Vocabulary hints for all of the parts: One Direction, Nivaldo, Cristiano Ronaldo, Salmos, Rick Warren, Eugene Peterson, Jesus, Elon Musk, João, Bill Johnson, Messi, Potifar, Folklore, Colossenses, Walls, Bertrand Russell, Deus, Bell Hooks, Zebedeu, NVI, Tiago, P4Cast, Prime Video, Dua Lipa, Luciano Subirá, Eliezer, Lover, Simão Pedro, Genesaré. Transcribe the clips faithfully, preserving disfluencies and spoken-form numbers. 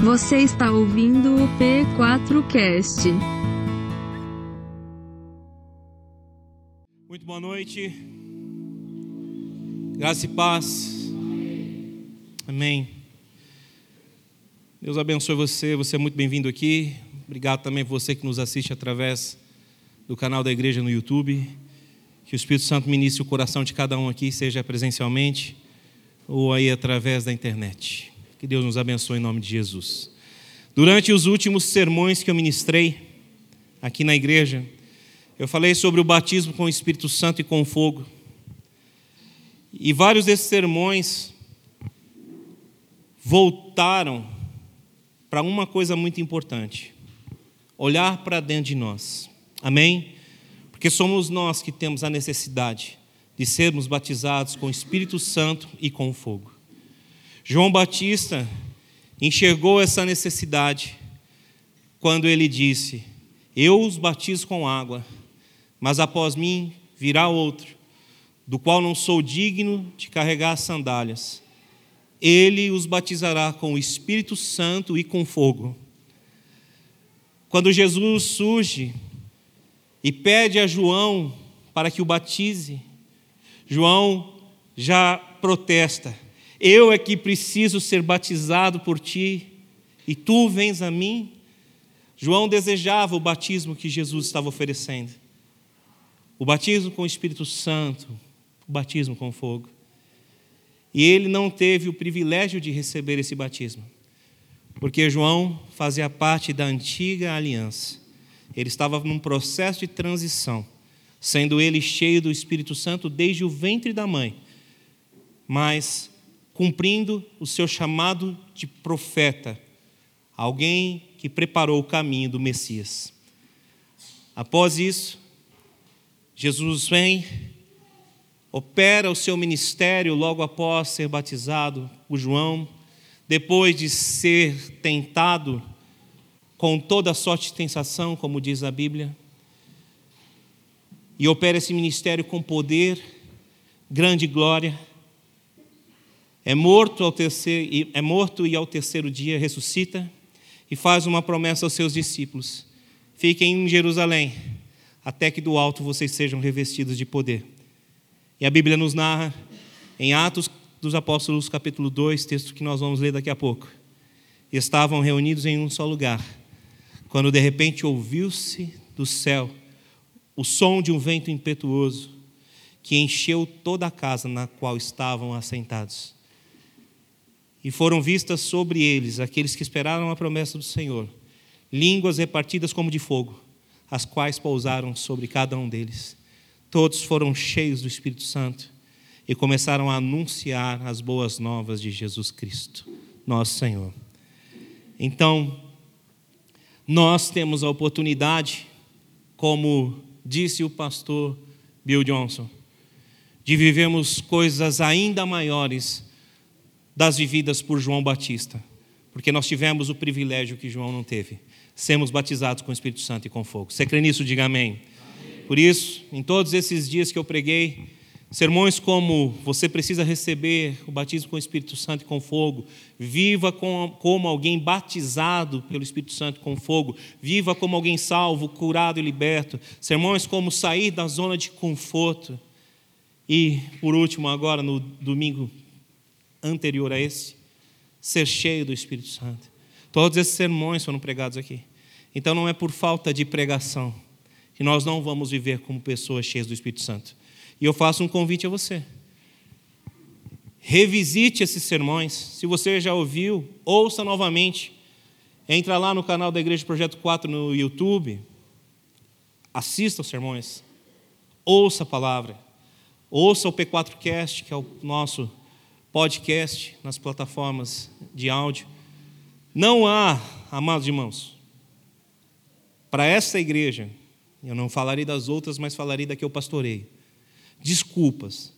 Você está ouvindo o P quatro Cast. Muito boa noite. Graça e paz. Amém. Deus abençoe você. Você é muito bem-vindo aqui. Obrigado também por você que nos assiste através do canal da igreja no YouTube. Que o Espírito Santo ministre o coração de cada um aqui, seja presencialmente ou aí através da internet. Que Deus nos abençoe em nome de Jesus. Durante os últimos sermões que eu ministrei aqui na igreja, eu falei sobre o batismo com o Espírito Santo e com o fogo. E vários desses sermões voltaram para uma coisa muito importante: olhar para dentro de nós. Amém? Porque somos nós que temos a necessidade de sermos batizados com o Espírito Santo e com o fogo. João Batista enxergou essa necessidade quando ele disse: eu os batizo com água, mas após mim virá outro, do qual não sou digno de carregar as sandálias. Ele os batizará com o Espírito Santo e com fogo. Quando Jesus surge e pede a João para que o batize, João já protesta: eu é que preciso ser batizado por ti, e tu vens a mim? João desejava o batismo que Jesus estava oferecendo. O batismo com o Espírito Santo, o batismo com fogo. E ele não teve o privilégio de receber esse batismo, porque João fazia parte da antiga aliança. Ele estava num processo de transição, sendo ele cheio do Espírito Santo desde o ventre da mãe, mas cumprindo o seu chamado de profeta, alguém que preparou o caminho do Messias. Após isso, Jesus vem, opera o seu ministério logo após ser batizado por João, depois de ser tentado com toda sorte de tentação, como diz a Bíblia, e opera esse ministério com poder, grande glória. É morto, ao terceiro, é morto e ao terceiro dia ressuscita e faz uma promessa aos seus discípulos: fiquem em Jerusalém até que do alto vocês sejam revestidos de poder. E a Bíblia nos narra em Atos dos Apóstolos, capítulo dois, texto que nós vamos ler daqui a pouco: estavam reunidos em um só lugar, quando de repente ouviu-se do céu o som de um vento impetuoso que encheu toda a casa na qual estavam assentados. E foram vistas sobre eles, aqueles que esperaram a promessa do Senhor, línguas repartidas como de fogo, as quais pousaram sobre cada um deles. Todos foram cheios do Espírito Santo e começaram a anunciar as boas novas de Jesus Cristo, nosso Senhor. Então, nós temos a oportunidade, como disse o pastor Bill Johnson, de vivermos coisas ainda maiores das vividas por João Batista, porque nós tivemos o privilégio que João não teve: sermos batizados com o Espírito Santo e com fogo. Você crê nisso? Diga amém. Amém. Por isso, em todos esses dias que eu preguei, sermões como "Você precisa receber o batismo com o Espírito Santo e com fogo", "Viva com, como alguém batizado pelo Espírito Santo com fogo", "Viva como alguém salvo, curado e liberto", sermões como "Sair da zona de conforto", e, por último, agora no domingo anterior a esse, "Ser cheio do Espírito Santo". Todos esses sermões foram pregados aqui. Então não é por falta de pregação que nós não vamos viver como pessoas cheias do Espírito Santo. E eu faço um convite a você: revisite esses sermões. Se você já ouviu, ouça novamente. Entra lá no canal da Igreja Projeto quatro no YouTube, assista aos sermões, ouça a palavra, ouça o P quatro Cast, que é o nosso podcast nas plataformas de áudio. Não há, amados irmãos, para essa igreja, eu não falarei das outras, mas falarei da que eu pastoreio, desculpas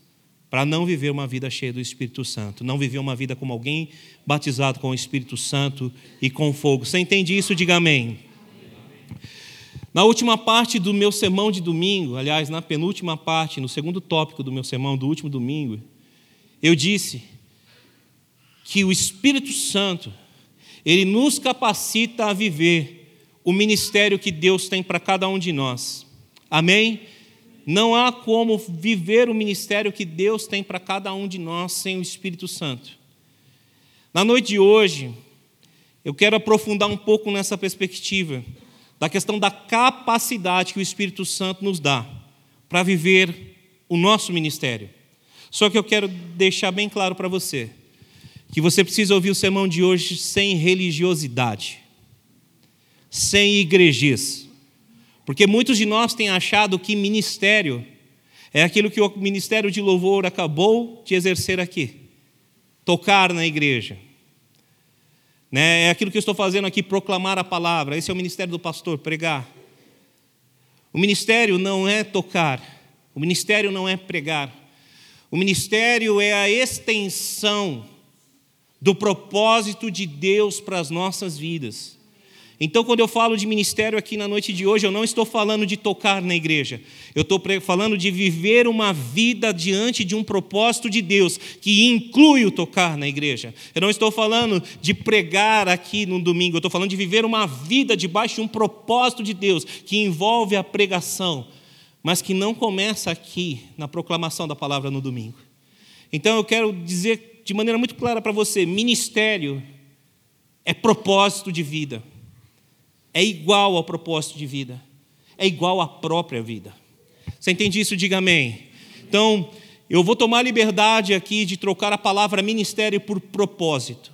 para não viver uma vida cheia do Espírito Santo, não viver uma vida como alguém batizado com o Espírito Santo e com fogo. Você entende isso? Diga amém. Na última parte do meu sermão de domingo, aliás, na penúltima parte, no segundo tópico do meu sermão do último domingo, eu disse que o Espírito Santo Ele nos capacita a viver o ministério que Deus tem para cada um de nós. Amém? Não há como viver o ministério que Deus tem para cada um de nós sem o Espírito Santo. Na noite de hoje, eu quero aprofundar um pouco nessa perspectiva da questão da capacidade que o Espírito Santo nos dá para viver o nosso ministério. Só que eu quero deixar bem claro para você que você precisa ouvir o sermão de hoje sem religiosidade, sem igrejas, porque muitos de nós têm achado que ministério é aquilo que o ministério de louvor acabou de exercer aqui, tocar na igreja. É aquilo que eu estou fazendo aqui, proclamar a palavra. Esse é o ministério do pastor, pregar. O ministério não é tocar. O ministério não é pregar. O ministério é a extensão do propósito de Deus para as nossas vidas. Então, quando eu falo de ministério aqui na noite de hoje, eu não estou falando de tocar na igreja. Eu estou falando de viver uma vida diante de um propósito de Deus, que inclui o tocar na igreja. Eu não estou falando de pregar aqui no domingo. Eu estou falando de viver uma vida debaixo de um propósito de Deus, que envolve a pregação, mas que não começa aqui, na proclamação da palavra no domingo. Então, eu quero dizer de maneira muito clara para você, ministério é propósito de vida. É igual ao propósito de vida. É igual à própria vida. Você entende isso? Diga amém. Então, eu vou tomar liberdade aqui de trocar a palavra ministério por propósito.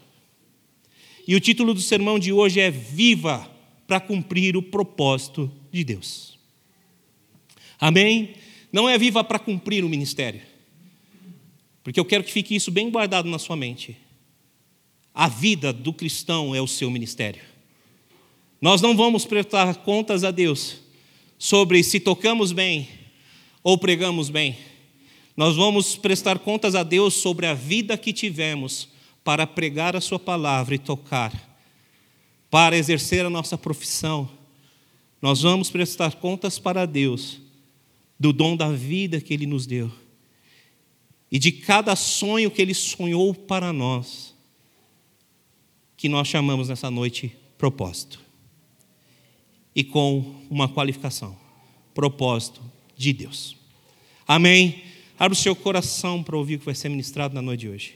E o título do sermão de hoje é Viva para cumprir o propósito de Deus. Amém? Não é viva para cumprir o ministério. Porque eu quero que fique isso bem guardado na sua mente. A vida do cristão é o seu ministério. Nós não vamos prestar contas a Deus sobre se tocamos bem ou pregamos bem. Nós vamos prestar contas a Deus sobre a vida que tivemos para pregar a sua palavra e tocar, para exercer a nossa profissão. Nós vamos prestar contas para Deus do dom da vida que Ele nos deu e de cada sonho que Ele sonhou para nós, que nós chamamos nessa noite propósito. E com uma qualificação, propósito de Deus. Amém? Abra o seu coração para ouvir o que vai ser ministrado na noite de hoje.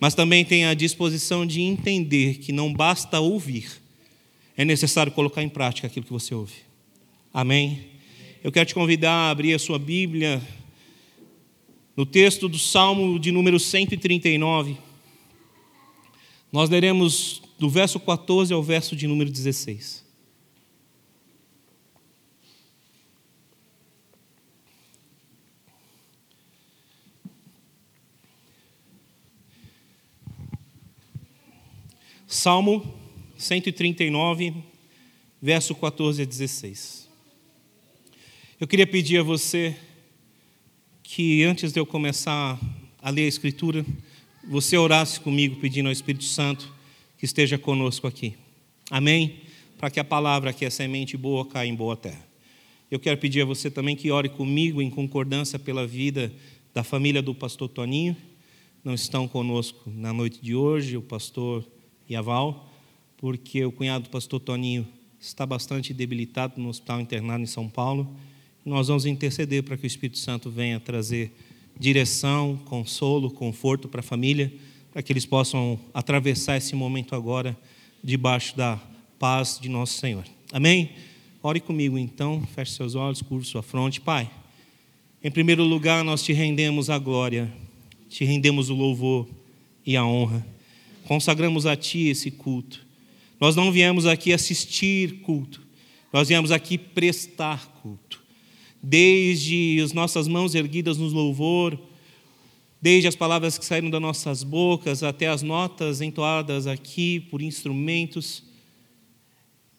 Mas também tenha a disposição de entender que não basta ouvir, é necessário colocar em prática aquilo que você ouve. Amém? Eu quero te convidar a abrir a sua Bíblia no texto do Salmo de número cento e trinta e nove. Nós leremos do verso quatorze ao verso de número dezesseis. Salmo cento e trinta e nove, verso quatorze a dezesseis. Eu queria pedir a você que, antes de eu começar a ler a Escritura, você orasse comigo pedindo ao Espírito Santo que esteja conosco aqui. Amém? Para que a palavra, que é semente boa, caia em boa terra. Eu quero pedir a você também que ore comigo em concordância pela vida da família do pastor Toninho. Não estão conosco na noite de hoje, o pastor e a Val, porque o cunhado do pastor Toninho está bastante debilitado no hospital internado em São Paulo. Nós vamos interceder para que o Espírito Santo venha trazer direção, consolo, conforto para a família, para que eles possam atravessar esse momento agora debaixo da paz de nosso Senhor. Amém? Ore comigo então, feche seus olhos, curve sua fronte. Pai, em primeiro lugar nós te rendemos a glória, te rendemos o louvor e a honra. Consagramos a Ti esse culto. Nós não viemos aqui assistir culto, nós viemos aqui prestar culto. Desde as nossas mãos erguidas nos louvor, desde as palavras que saíram das nossas bocas, até as notas entoadas aqui por instrumentos,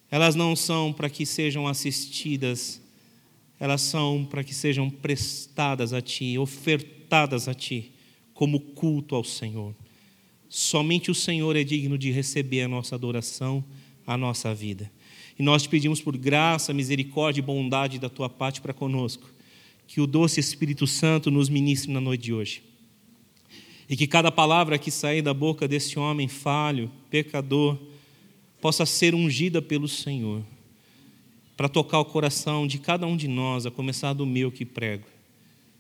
elas não são para que sejam assistidas, elas são para que sejam prestadas a Ti, ofertadas a Ti, como culto ao Senhor. Somente o Senhor é digno de receber a nossa adoração, a nossa vida. E nós te pedimos por graça, misericórdia e bondade da Tua parte para conosco, que o doce Espírito Santo nos ministre na noite de hoje. E que cada palavra que sair da boca desse homem falho, pecador, possa ser ungida pelo Senhor, para tocar o coração de cada um de nós, a começar do meu que prego.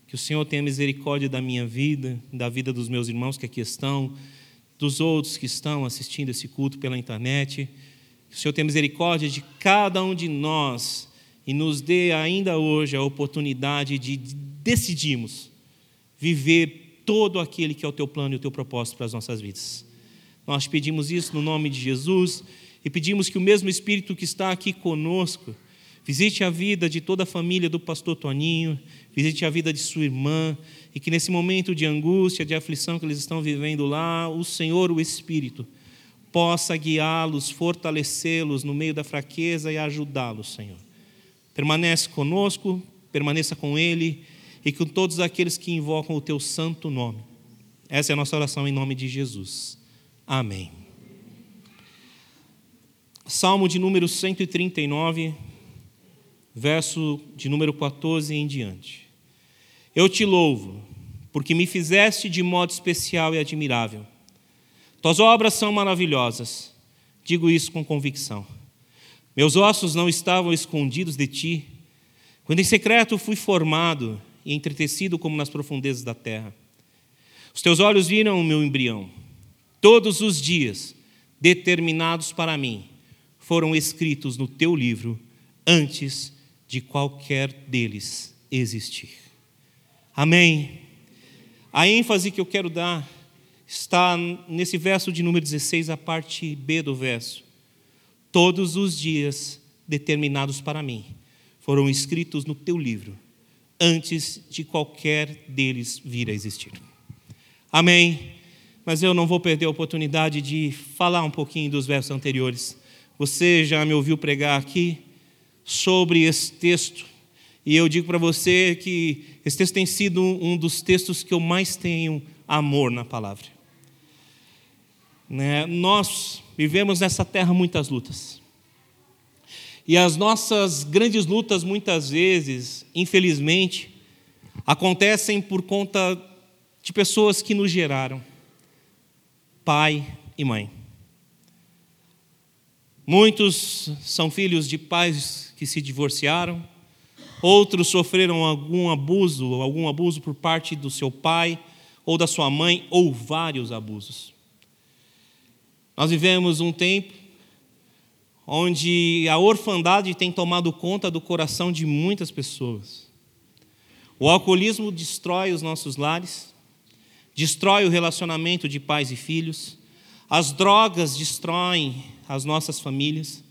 Que o Senhor tenha misericórdia da minha vida, da vida dos meus irmãos que aqui estão, dos outros que estão assistindo esse culto pela internet. Que o Senhor tenha misericórdia de cada um de nós e nos dê ainda hoje a oportunidade de decidirmos viver todo aquele que é o teu plano e o teu propósito para as nossas vidas. Nós pedimos isso no nome de Jesus e pedimos que o mesmo Espírito que está aqui conosco visite a vida de toda a família do pastor Toninho, visite a vida de sua irmã, e que nesse momento de angústia, de aflição que eles estão vivendo lá, o Senhor, o Espírito, possa guiá-los, fortalecê-los no meio da fraqueza e ajudá-los, Senhor. Permanece conosco, permaneça com ele e com todos aqueles que invocam o teu santo nome. Essa é a nossa oração em nome de Jesus. Amém. Salmo de número cento e trinta e nove, verso de número quatorze em diante. Eu te louvo, porque me fizeste de modo especial e admirável. Tuas obras são maravilhosas. Digo isso com convicção. Meus ossos não estavam escondidos de ti, quando em secreto fui formado e entretecido como nas profundezas da terra. Os teus olhos viram o meu embrião. Todos os dias, determinados para mim, foram escritos no teu livro antes de qualquer deles existir. Amém. A ênfase que eu quero dar está nesse verso de número dezesseis, a parte B do verso. Todos os dias determinados para mim foram escritos no teu livro antes de qualquer deles vir a existir. Amém. Mas eu não vou perder a oportunidade de falar um pouquinho dos versos anteriores. Você já me ouviu pregar aqui sobre esse texto, e eu digo para você que esse texto tem sido um dos textos que eu mais tenho amor na palavra. Né? Nós vivemos nessa terra muitas lutas, e as nossas grandes lutas muitas vezes, infelizmente, acontecem por conta de pessoas que nos geraram, pai e mãe. Muitos são filhos de pais que se divorciaram, outros sofreram algum abuso, algum abuso por parte do seu pai ou da sua mãe, ou vários abusos. Nós vivemos um tempo onde a orfandade tem tomado conta do coração de muitas pessoas. O alcoolismo destrói os nossos lares, destrói o relacionamento de pais e filhos, as drogas destroem as nossas famílias,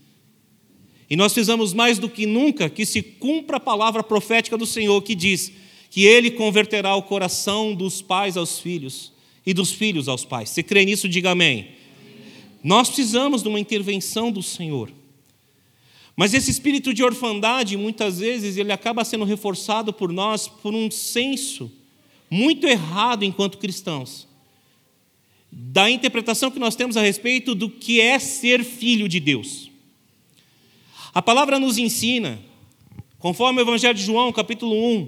e nós precisamos mais do que nunca que se cumpra a palavra profética do Senhor, que diz que Ele converterá o coração dos pais aos filhos e dos filhos aos pais. Se crê nisso, diga amém. Nós precisamos de uma intervenção do Senhor, mas esse espírito de orfandade, muitas vezes, ele acaba sendo reforçado por nós por um senso muito errado enquanto cristãos, da interpretação que nós temos a respeito do que é ser filho de Deus. A palavra nos ensina, conforme o Evangelho de João, capítulo um,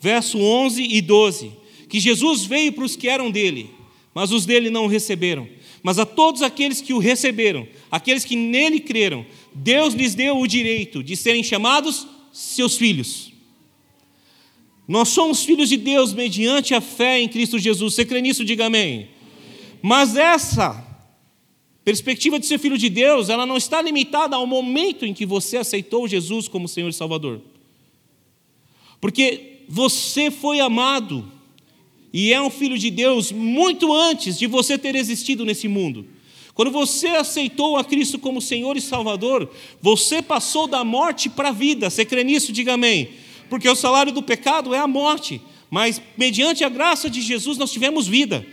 verso onze e doze, que Jesus veio para os que eram dele, mas os dele não o receberam. Mas a todos aqueles que o receberam, aqueles que nele creram, Deus lhes deu o direito de serem chamados seus filhos. Nós somos filhos de Deus mediante a fé em Cristo Jesus. Você crê nisso? Diga amém. Amém. Mas essa perspectiva de ser filho de Deus, ela não está limitada ao momento em que você aceitou Jesus como Senhor e Salvador. Porque você foi amado e é um filho de Deus muito antes de você ter existido nesse mundo. Quando você aceitou a Cristo como Senhor e Salvador, você passou da morte para a vida. Você crê nisso? Diga amém. Porque o salário do pecado é a morte, mas mediante a graça de Jesus nós tivemos vida.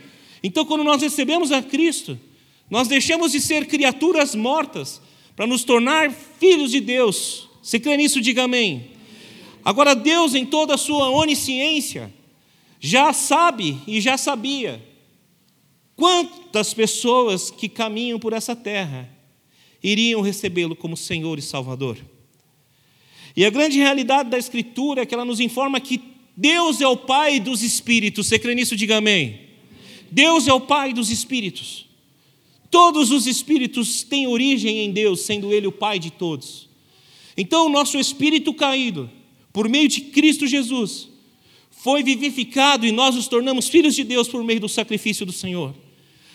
Então, quando nós recebemos a Cristo, nós deixamos de ser criaturas mortas para nos tornar filhos de Deus. Se crê nisso, diga amém. Agora, Deus, em toda a sua onisciência, já sabe e já sabia quantas pessoas que caminham por essa terra iriam recebê-lo como Senhor e Salvador. E a grande realidade da Escritura é que ela nos informa que Deus é o Pai dos Espíritos. Você crê nisso? Diga amém. Deus é o Pai dos Espíritos. Todos os espíritos têm origem em Deus, sendo Ele o Pai de todos. Então, o nosso espírito caído, por meio de Cristo Jesus, foi vivificado e nós nos tornamos filhos de Deus por meio do sacrifício do Senhor.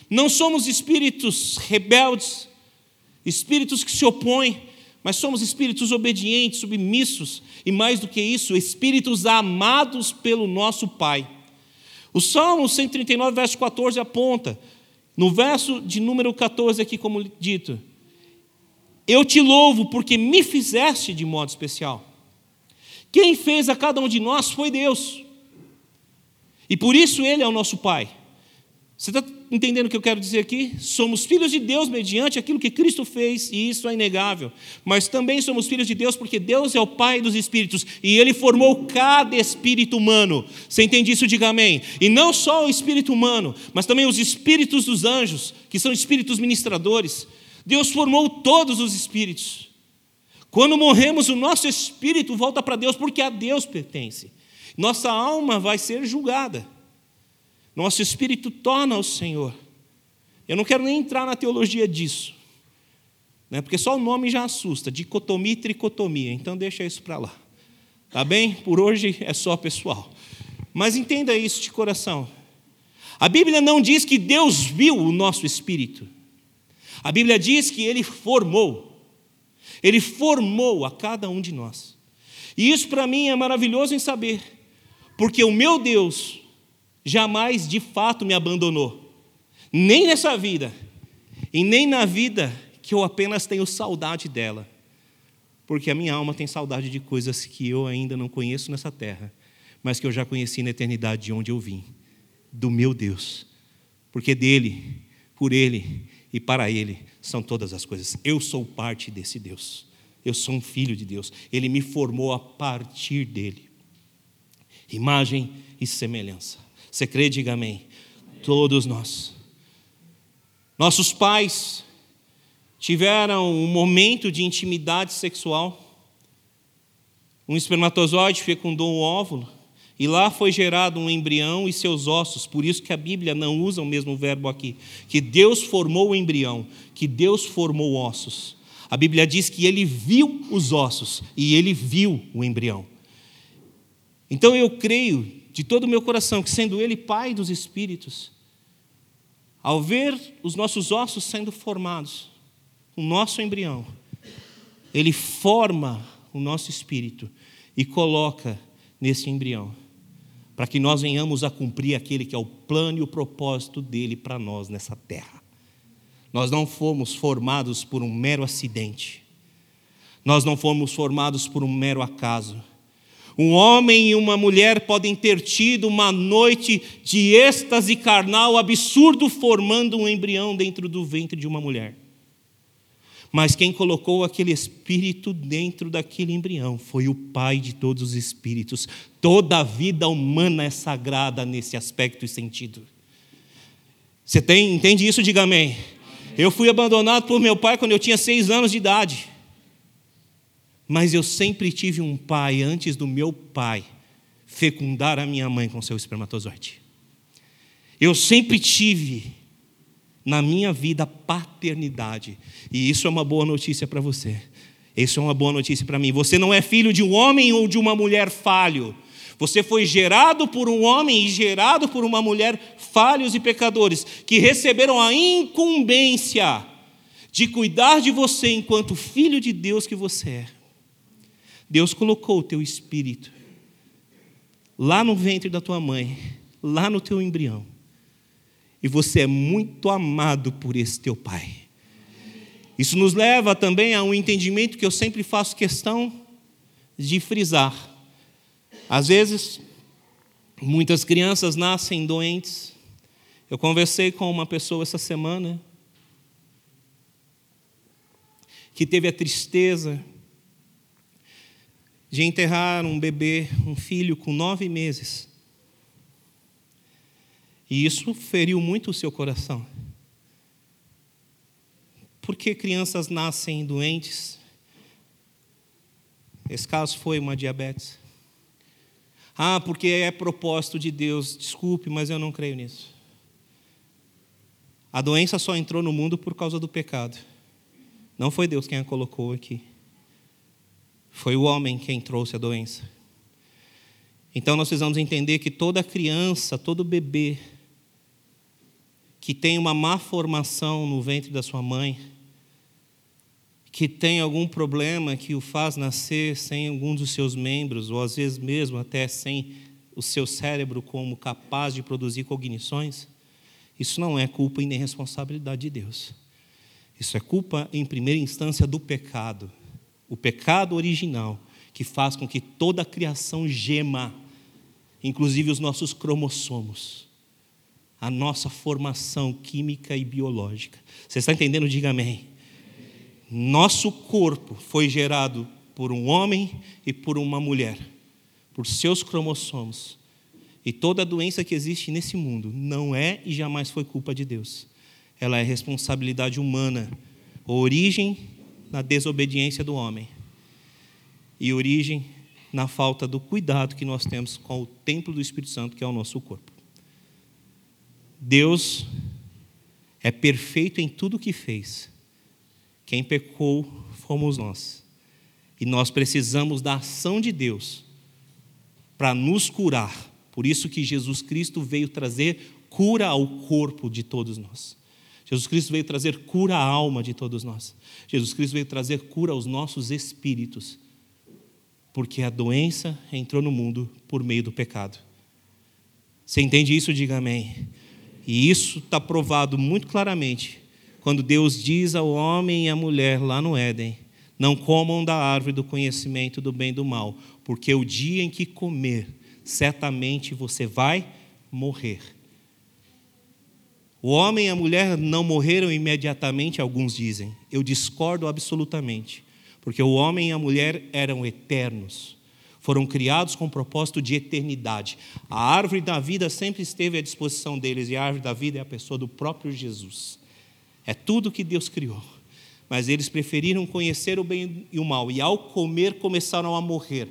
Não somos espíritos rebeldes, espíritos que se opõem, mas somos espíritos obedientes, submissos, e mais do que isso, espíritos amados pelo nosso Pai. O Salmo cento e trinta e nove, verso catorze, aponta, no verso de número catorze aqui, como dito, eu te louvo porque me fizeste de modo especial. Quem fez a cada um de nós foi Deus. E por isso Ele é o nosso Pai. Você está entendendo o que eu quero dizer aqui? Somos filhos de Deus mediante aquilo que Cristo fez, e isso é inegável. Mas também somos filhos de Deus porque Deus é o Pai dos Espíritos, e Ele formou cada espírito humano. Você entende isso? Diga amém. E não só o espírito humano, mas também os espíritos dos anjos, que são espíritos ministradores. Deus formou todos os espíritos. Quando morremos, o nosso espírito volta para Deus, porque a Deus pertence. Nossa alma vai ser julgada. Nosso espírito torna ao Senhor. Eu não quero nem entrar na teologia disso, né? Porque só o nome já assusta, dicotomia e tricotomia. Então, deixa isso para lá. Tá bem? Por hoje é só, pessoal. Mas entenda isso de coração. A Bíblia não diz que Deus viu o nosso espírito. A Bíblia diz que Ele formou. Ele formou a cada um de nós. E isso, para mim, é maravilhoso em saber. Porque o meu Deus jamais de fato me abandonou, nem nessa vida, e nem na vida que eu apenas tenho saudade dela, porque a minha alma tem saudade de coisas que eu ainda não conheço nessa terra, mas que eu já conheci na eternidade de onde eu vim, do meu Deus, porque dele, por ele e para ele são todas as coisas. Eu sou parte desse Deus, eu sou um filho de Deus, ele me formou a partir dele, imagem e semelhança. Você crê? Diga amém. Amém. Todos nós. Nossos pais tiveram um momento de intimidade sexual. Um espermatozoide fecundou um óvulo e lá foi gerado um embrião e seus ossos. Por isso que a Bíblia não usa o mesmo verbo aqui. Que Deus formou o embrião, que Deus formou ossos. A Bíblia diz que Ele viu os ossos e Ele viu o embrião. Então eu creio de todo o meu coração, que sendo Ele Pai dos Espíritos, ao ver os nossos ossos sendo formados, o nosso embrião, Ele forma o nosso espírito e coloca nesse embrião, para que nós venhamos a cumprir aquele que é o plano e o propósito dEle para nós nessa terra. Nós não fomos formados por um mero acidente, nós não fomos formados por um mero acaso. Um homem e uma mulher podem ter tido uma noite de êxtase carnal absurdo formando um embrião dentro do ventre de uma mulher. Mas quem colocou aquele espírito dentro daquele embrião foi o Pai de todos os espíritos. Toda a vida humana é sagrada nesse aspecto e sentido. Você tem, entende isso? Diga amém. Eu fui abandonado por meu pai quando eu tinha seis anos de idade. Mas eu sempre tive um pai antes do meu pai fecundar a minha mãe com seu espermatozoide. Eu sempre tive na minha vida paternidade. E isso é uma boa notícia para você. Isso é uma boa notícia para mim. Você não é filho de um homem ou de uma mulher falho. Você foi gerado por um homem e gerado por uma mulher falhos e pecadores, que receberam a incumbência de cuidar de você enquanto filho de Deus que você é. Deus colocou o teu espírito lá no ventre da tua mãe, lá no teu embrião. E você é muito amado por esse teu pai. Isso nos leva também a um entendimento que eu sempre faço questão de frisar. Às vezes, muitas crianças nascem doentes. Eu conversei com uma pessoa essa semana que teve a tristeza de enterrar um bebê, um filho com nove meses. E isso feriu muito o seu coração. Por que crianças nascem doentes? Esse caso foi uma diabetes. Ah, porque é propósito de Deus. Desculpe, mas eu não creio nisso. A doença só entrou no mundo por causa do pecado. Não foi Deus quem a colocou aqui. Foi o homem quem trouxe a doença. Então, nós precisamos entender que toda criança, todo bebê que tem uma má formação no ventre da sua mãe, que tem algum problema que o faz nascer sem algum dos seus membros, ou às vezes mesmo até sem o seu cérebro como capaz de produzir cognições, isso não é culpa e nem responsabilidade de Deus. Isso é culpa, em primeira instância, do pecado. O pecado original, que faz com que toda a criação gema, inclusive os nossos cromossomos, a nossa formação química e biológica. Você está entendendo? Diga amém. Nosso corpo foi gerado por um homem e por uma mulher, por seus cromossomos. E toda a doença que existe nesse mundo não é e jamais foi culpa de Deus. Ela é responsabilidade humana, origem na desobediência do homem e origem na falta do cuidado que nós temos com o templo do Espírito Santo, que é o nosso corpo. Deus é perfeito em tudo o que fez. Quem pecou fomos nós. E nós precisamos da ação de Deus para nos curar. Por isso que Jesus Cristo veio trazer cura ao corpo de todos nós. Jesus Cristo veio trazer cura à alma de todos nós. Jesus Cristo veio trazer cura aos nossos espíritos. Porque a doença entrou no mundo por meio do pecado. Você entende isso? Diga amém. E isso está provado muito claramente quando Deus diz ao homem e à mulher lá no Éden: não comam da árvore do conhecimento do bem e do mal, porque o dia em que comer, certamente você vai morrer. O homem e a mulher não morreram imediatamente, alguns dizem. Eu discordo absolutamente, porque o homem e a mulher eram eternos. Foram criados com o propósito de eternidade. A árvore da vida sempre esteve à disposição deles, e a árvore da vida é a pessoa do próprio Jesus. É tudo que Deus criou. Mas eles preferiram conhecer o bem e o mal, e ao comer começaram a morrer,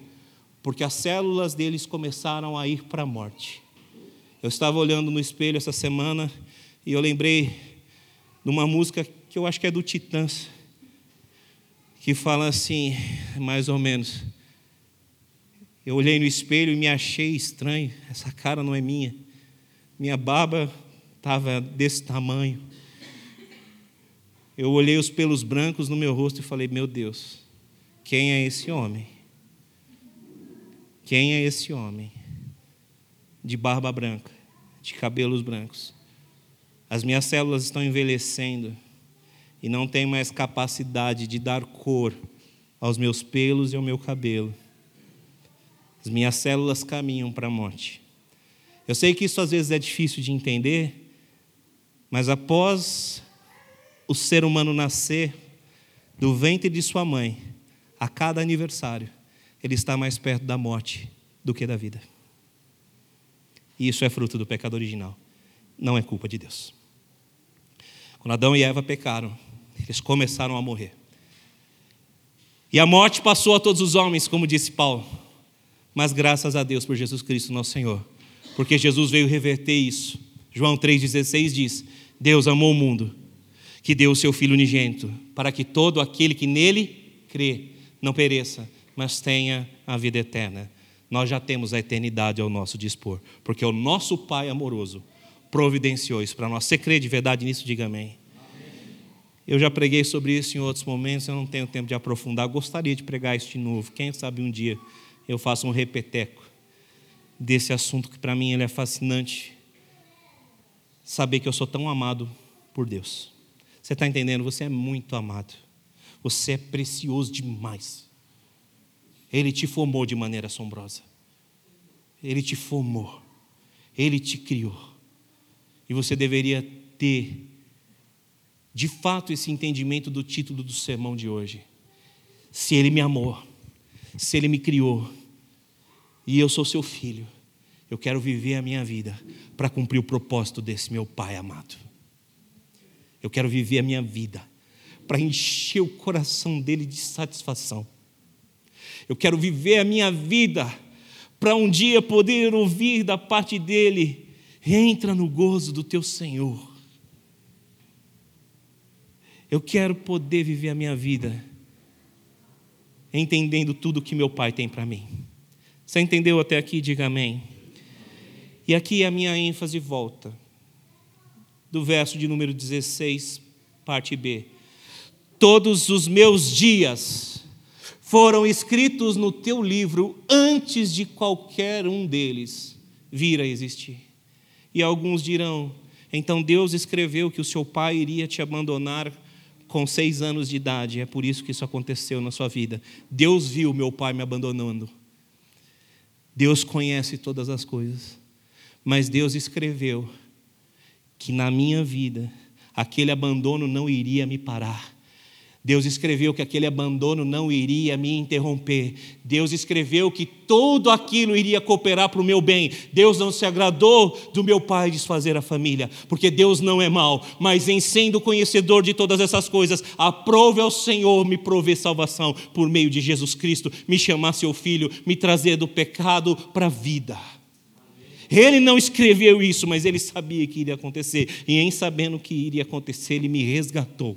porque as células deles começaram a ir para a morte. Eu estava olhando no espelho essa semana e eu lembrei de uma música que eu acho que é do Titãs, que fala assim, mais ou menos. Eu olhei no espelho e me achei estranho. Essa cara não é minha. Minha barba estava desse tamanho. Eu olhei os pelos brancos no meu rosto e falei, meu Deus, quem é esse homem? Quem é esse homem? De barba branca, de cabelos brancos. As minhas células estão envelhecendo e não têm mais capacidade de dar cor aos meus pelos e ao meu cabelo. As minhas células caminham para a morte. Eu sei que isso às vezes é difícil de entender, mas após o ser humano nascer do ventre de sua mãe, a cada aniversário, ele está mais perto da morte do que da vida. E isso é fruto do pecado original. Não é culpa de Deus. Quando Adão e Eva pecaram, eles começaram a morrer. E a morte passou a todos os homens, como disse Paulo. Mas graças a Deus por Jesus Cristo, nosso Senhor. Porque Jesus veio reverter isso. João três dezesseis diz, Deus amou o mundo, que deu o seu Filho unigênito, para que todo aquele que nele crê não pereça, mas tenha a vida eterna. Nós já temos a eternidade ao nosso dispor, porque o nosso Pai amoroso providenciou isso para nós. Você crê de verdade nisso? Diga amém. amém. Eu já preguei sobre isso em outros momentos, eu não tenho tempo de aprofundar. Gostaria de pregar isso de novo. Quem sabe um dia eu faço um repeteco desse assunto, que para mim ele é fascinante. Saber que eu sou tão amado por Deus. Você está entendendo? Você é muito amado. Você é precioso demais. Ele te formou de maneira assombrosa. Ele te formou. Ele te criou. E você deveria ter, de fato, esse entendimento do título do sermão de hoje. Se Ele me amou, se Ele me criou, e eu sou seu filho, eu quero viver a minha vida para cumprir o propósito desse meu Pai amado. Eu quero viver a minha vida para encher o coração dele de satisfação. Eu quero viver a minha vida para um dia poder ouvir da parte dele: entra no gozo do teu Senhor. Eu quero poder viver a minha vida entendendo tudo que meu Pai tem para mim. Você entendeu até aqui? Diga amém. E aqui a minha ênfase volta do verso de número dezesseis, parte B. Todos os meus dias foram escritos no teu livro antes de qualquer um deles vir a existir. E alguns dirão, então Deus escreveu que o seu pai iria te abandonar com seis anos de idade, é por isso que isso aconteceu na sua vida. Deus viu meu pai me abandonando. Deus conhece todas as coisas, mas Deus escreveu que na minha vida aquele abandono não iria me parar. Deus escreveu que aquele abandono não iria me interromper. Deus escreveu que tudo aquilo iria cooperar para o meu bem. Deus não se agradou do meu pai desfazer a família, porque Deus não é mau, mas em sendo conhecedor de todas essas coisas, aprove ao Senhor me prover salvação por meio de Jesus Cristo, me chamar seu filho, me trazer do pecado para a vida. Ele não escreveu isso, mas ele sabia que iria acontecer, e em sabendo que iria acontecer, ele me resgatou.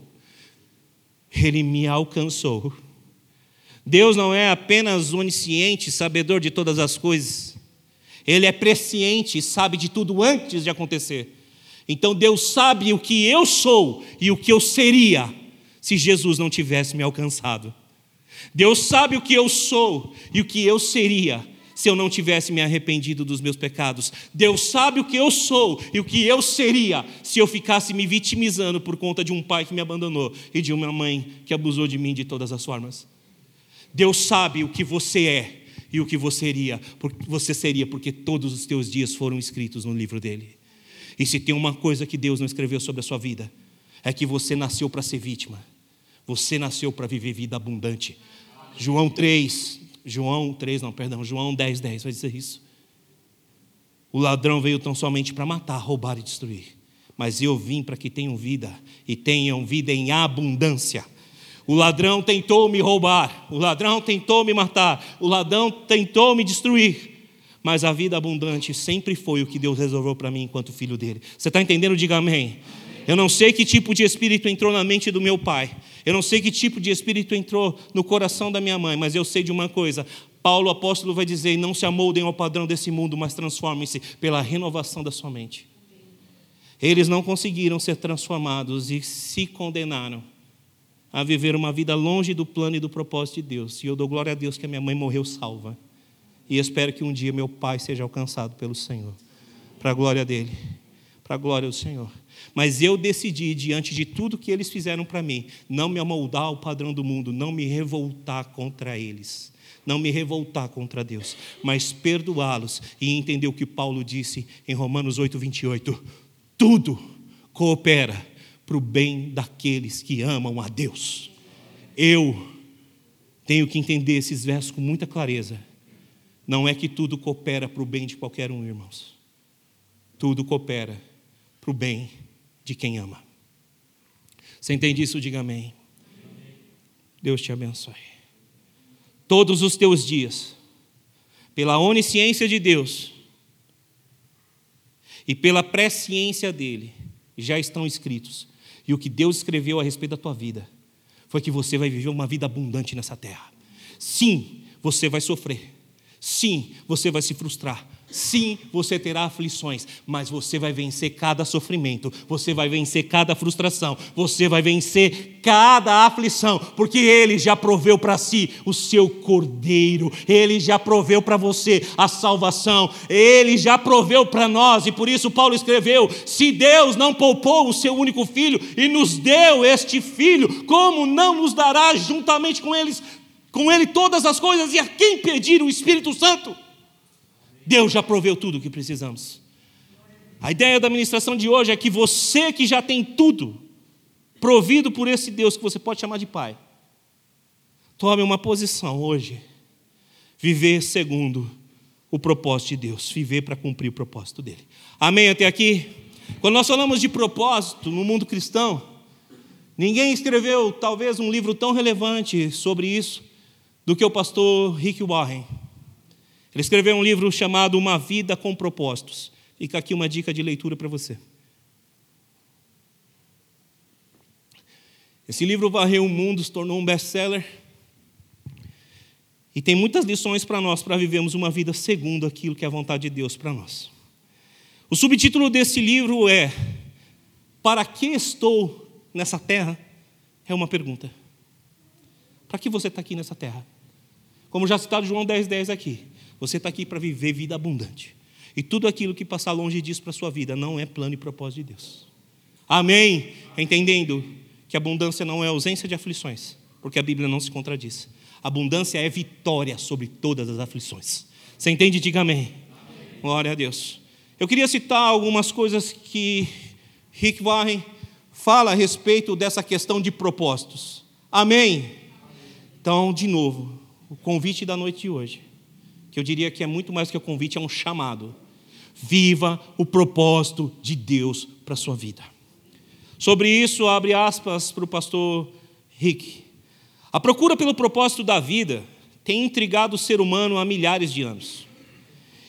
Ele me alcançou. Deus não é apenas onisciente, sabedor de todas as coisas. Ele é presciente, sabe de tudo antes de acontecer. Então Deus sabe o que eu sou e o que eu seria se Jesus não tivesse me alcançado. Deus sabe o que eu sou e o que eu seria se eu não tivesse me arrependido dos meus pecados. Deus sabe o que eu sou e o que eu seria se eu ficasse me vitimizando por conta de um pai que me abandonou e de uma mãe que abusou de mim de todas as formas. Deus sabe o que você é e o que você seria, porque você seria, porque todos os teus dias foram escritos no livro dele. E se tem uma coisa que Deus não escreveu sobre a sua vida, é que você nasceu para ser vítima. Você nasceu para viver vida abundante. João três... João três, não, perdão, João dez, dez, vai dizer isso. O ladrão veio tão somente para matar, roubar e destruir. Mas eu vim para que tenham vida, e tenham vida em abundância. O ladrão tentou me roubar, o ladrão tentou me matar, o ladrão tentou me destruir. Mas a vida abundante sempre foi o que Deus reservou para mim enquanto filho dele. Você está entendendo? Diga amém. Eu não sei que tipo de espírito entrou na mente do meu pai. Eu não sei que tipo de espírito entrou no coração da minha mãe, mas eu sei de uma coisa. Paulo, apóstolo, vai dizer, não se amoldem ao padrão desse mundo, mas transformem-se pela renovação da sua mente. Eles não conseguiram ser transformados e se condenaram a viver uma vida longe do plano e do propósito de Deus. E eu dou glória a Deus que a minha mãe morreu salva. E espero que um dia meu pai seja alcançado pelo Senhor. Para a glória dele. Para a glória do Senhor. Mas eu decidi, diante de tudo que eles fizeram para mim, não me amoldar ao padrão do mundo, não me revoltar contra eles, não me revoltar contra Deus, mas perdoá-los e entender o que Paulo disse em Romanos oito, vinte e oito. Tudo coopera para o bem daqueles que amam a Deus. Eu tenho que entender esses versos com muita clareza. Não é que tudo coopera para o bem de qualquer um, irmãos. Tudo coopera para o bem de quem ama. Você entende isso? Diga amém. Amém. Deus te abençoe. Todos os teus dias, pela onisciência de Deus e pela presciência dele, já estão escritos. E o que Deus escreveu a respeito da tua vida foi que você vai viver uma vida abundante nessa terra. Sim, você vai sofrer. Sim, você vai se frustrar. Sim, você terá aflições, mas você vai vencer cada sofrimento, você vai vencer cada frustração, você vai vencer cada aflição, porque Ele já proveu para si o seu Cordeiro, Ele já proveu para você a salvação, Ele já proveu para nós, e por isso Paulo escreveu, se Deus não poupou o seu único filho e nos deu este filho, como não nos dará juntamente com eles, com Ele todas as coisas, e a quem pedir o Espírito Santo? Deus já proveu tudo o que precisamos. A ideia da ministração de hoje é que você que já tem tudo, provido por esse Deus que você pode chamar de Pai, tome uma posição hoje, viver segundo o propósito de Deus, viver para cumprir o propósito dele. Amém até aqui? Quando nós falamos de propósito no mundo cristão, ninguém escreveu talvez um livro tão relevante sobre isso do que o pastor Rick Warren. Ele escreveu um livro chamado Uma Vida com Propósitos. Fica aqui uma dica de leitura para você. Esse livro varreu o mundo, se tornou um best-seller. E tem muitas lições para nós, para vivermos uma vida segundo aquilo que é a vontade de Deus para nós. O subtítulo desse livro é: Para que estou nessa terra? É uma pergunta. Para que você está aqui nessa terra? Como já citado João dez dez aqui, você está aqui para viver vida abundante. E tudo aquilo que passar longe disso para a sua vida não é plano e propósito de Deus. Amém? Entendendo que abundância não é ausência de aflições, porque a Bíblia não se contradiz. Abundância é vitória sobre todas as aflições. Você entende? Diga amém. Amém. Glória a Deus. Eu queria citar algumas coisas que Rick Warren fala a respeito dessa questão de propósitos. Amém? Amém. Então, de novo, o convite da noite de hoje, que eu diria que é muito mais que um convite, é um chamado. Viva o propósito de Deus para a sua vida. Sobre isso, abre aspas para o pastor Rick. A procura pelo propósito da vida tem intrigado o ser humano há milhares de anos.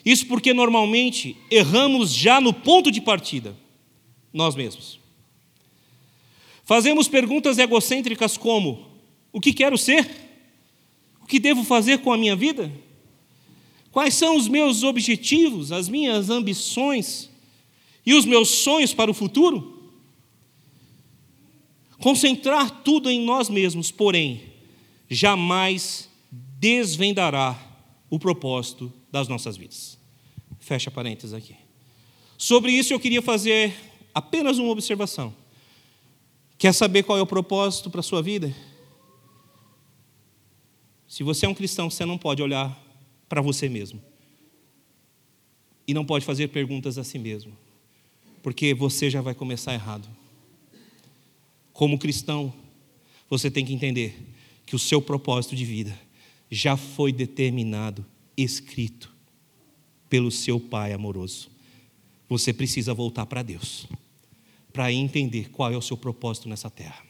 Isso porque, normalmente, erramos já no ponto de partida, nós mesmos. Fazemos perguntas egocêntricas como: o que quero ser? O que devo fazer com a minha vida? Quais são os meus objetivos, as minhas ambições e os meus sonhos para o futuro? Concentrar tudo em nós mesmos, porém, jamais desvendará o propósito das nossas vidas. Fecha parênteses aqui. Sobre isso eu queria fazer apenas uma observação. Quer saber qual é o propósito para a sua vida? Se você é um cristão, você não pode olhar para você mesmo. E não pode fazer perguntas a si mesmo, porque você já vai começar errado. Como cristão, você tem que entender que o seu propósito de vida já foi determinado, escrito pelo seu Pai amoroso. Você precisa voltar para Deus, para entender qual é o seu propósito nessa terra.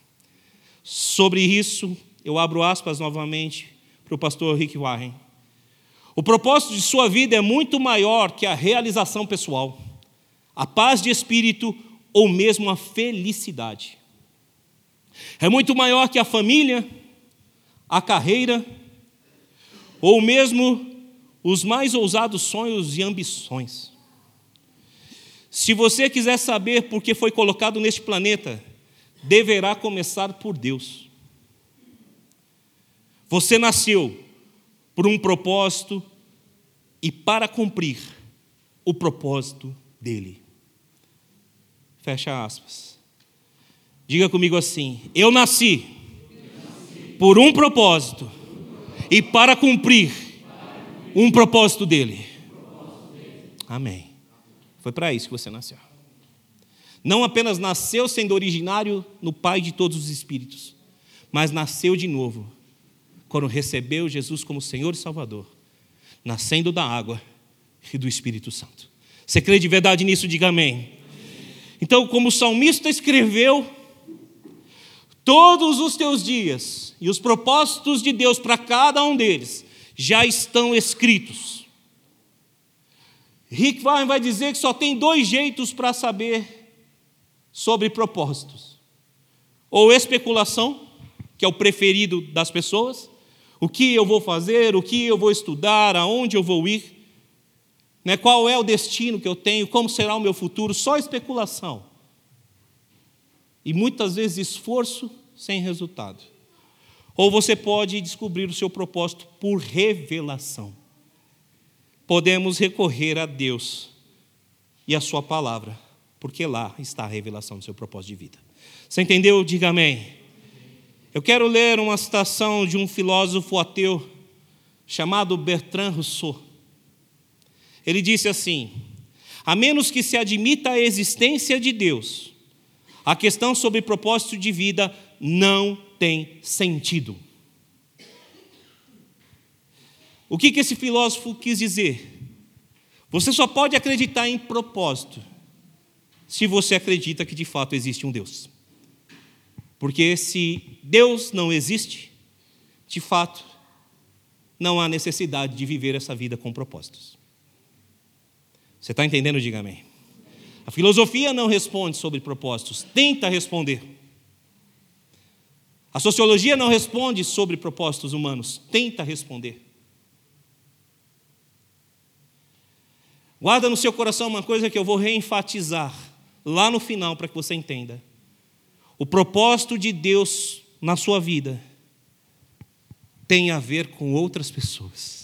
Sobre isso, eu abro aspas novamente para o pastor Rick Warren. O propósito de sua vida é muito maior que a realização pessoal, a paz de espírito ou mesmo a felicidade. É muito maior que a família, a carreira ou mesmo os mais ousados sonhos e ambições. Se você quiser saber por que foi colocado neste planeta, deverá começar por Deus. Você nasceu por um propósito e para cumprir o propósito dele. Fecha aspas. Diga comigo assim: eu nasci por um propósito e para cumprir um propósito dele. Amém. Foi para isso que você nasceu. Não apenas nasceu sendo originário no Pai de todos os espíritos, mas nasceu de novo quando recebeu Jesus como Senhor e Salvador, nascendo da água e do Espírito Santo. Você crê de verdade nisso? Diga amém. Então, como o salmista escreveu, todos os teus dias e os propósitos de Deus para cada um deles já estão escritos. Rick Warren vai dizer que só tem dois jeitos para saber sobre propósitos: ou especulação, que é o preferido das pessoas, o que eu vou fazer, o que eu vou estudar, aonde eu vou ir, né? Qual é o destino que eu tenho, como será o meu futuro, só especulação. E muitas vezes esforço sem resultado. Ou você pode descobrir o seu propósito por revelação. Podemos recorrer a Deus e a sua palavra, porque lá está a revelação do seu propósito de vida. Você entendeu? Diga amém. Eu quero ler uma citação de um filósofo ateu chamado Bertrand Russell. Ele disse assim: a menos que se admita a existência de Deus, a questão sobre propósito de vida não tem sentido. O que que esse filósofo quis dizer? Você só pode acreditar em propósito se você acredita que de fato existe um Deus. Porque se Deus não existe, de fato, não há necessidade de viver essa vida com propósitos. Você está entendendo? Diga amém. A filosofia não responde sobre propósitos, tenta responder. A sociologia não responde sobre propósitos humanos, tenta responder. Guarda no seu coração uma coisa que eu vou reenfatizar lá no final para que você entenda. O propósito de Deus na sua vida tem a ver com outras pessoas.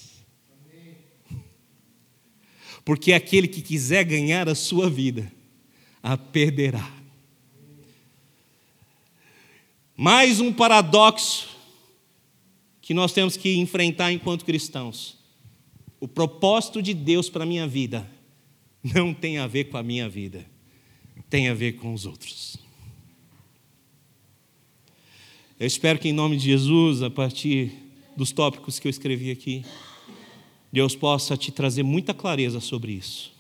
Porque aquele que quiser ganhar a sua vida, a perderá. Mais um paradoxo que nós temos que enfrentar enquanto cristãos. O propósito de Deus para a minha vida não tem a ver com a minha vida, tem a ver com os outros. Eu espero que, em nome de Jesus, a partir dos tópicos que eu escrevi aqui, Deus possa te trazer muita clareza sobre isso.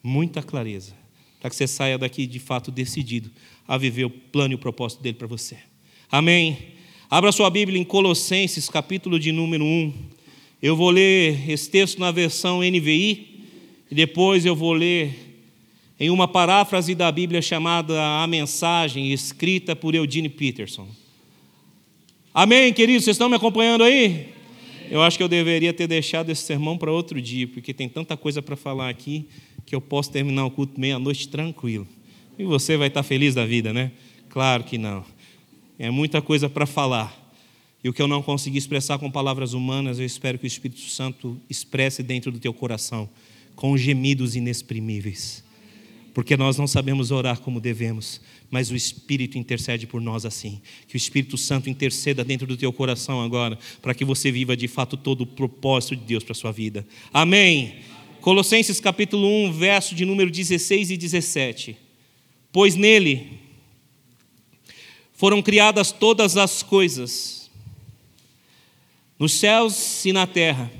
Muita clareza. Para que você saia daqui, de fato, decidido a viver o plano e o propósito dele para você. Amém? Abra sua Bíblia em Colossenses, capítulo de número um. Eu vou ler esse texto na versão N V I, e depois eu vou ler em uma paráfrase da Bíblia chamada A Mensagem, escrita por Eugene Peterson. Amém, queridos? Vocês estão me acompanhando aí? Amém. Eu acho que eu deveria ter deixado esse sermão para outro dia, porque tem tanta coisa para falar aqui que eu posso terminar o culto meia-noite tranquilo. E você vai estar feliz da vida, né? Claro que não. É muita coisa para falar. E o que eu não consegui expressar com palavras humanas, eu espero que o Espírito Santo expresse dentro do teu coração, com gemidos inexprimíveis. Porque nós não sabemos orar como devemos, mas o Espírito intercede por nós assim. Que o Espírito Santo interceda dentro do teu coração agora, para que você viva de fato todo o propósito de Deus para a sua vida. Amém. Colossenses capítulo um, verso de número dezesseis e dezessete. Pois nele foram criadas todas as coisas, nos céus e na terra,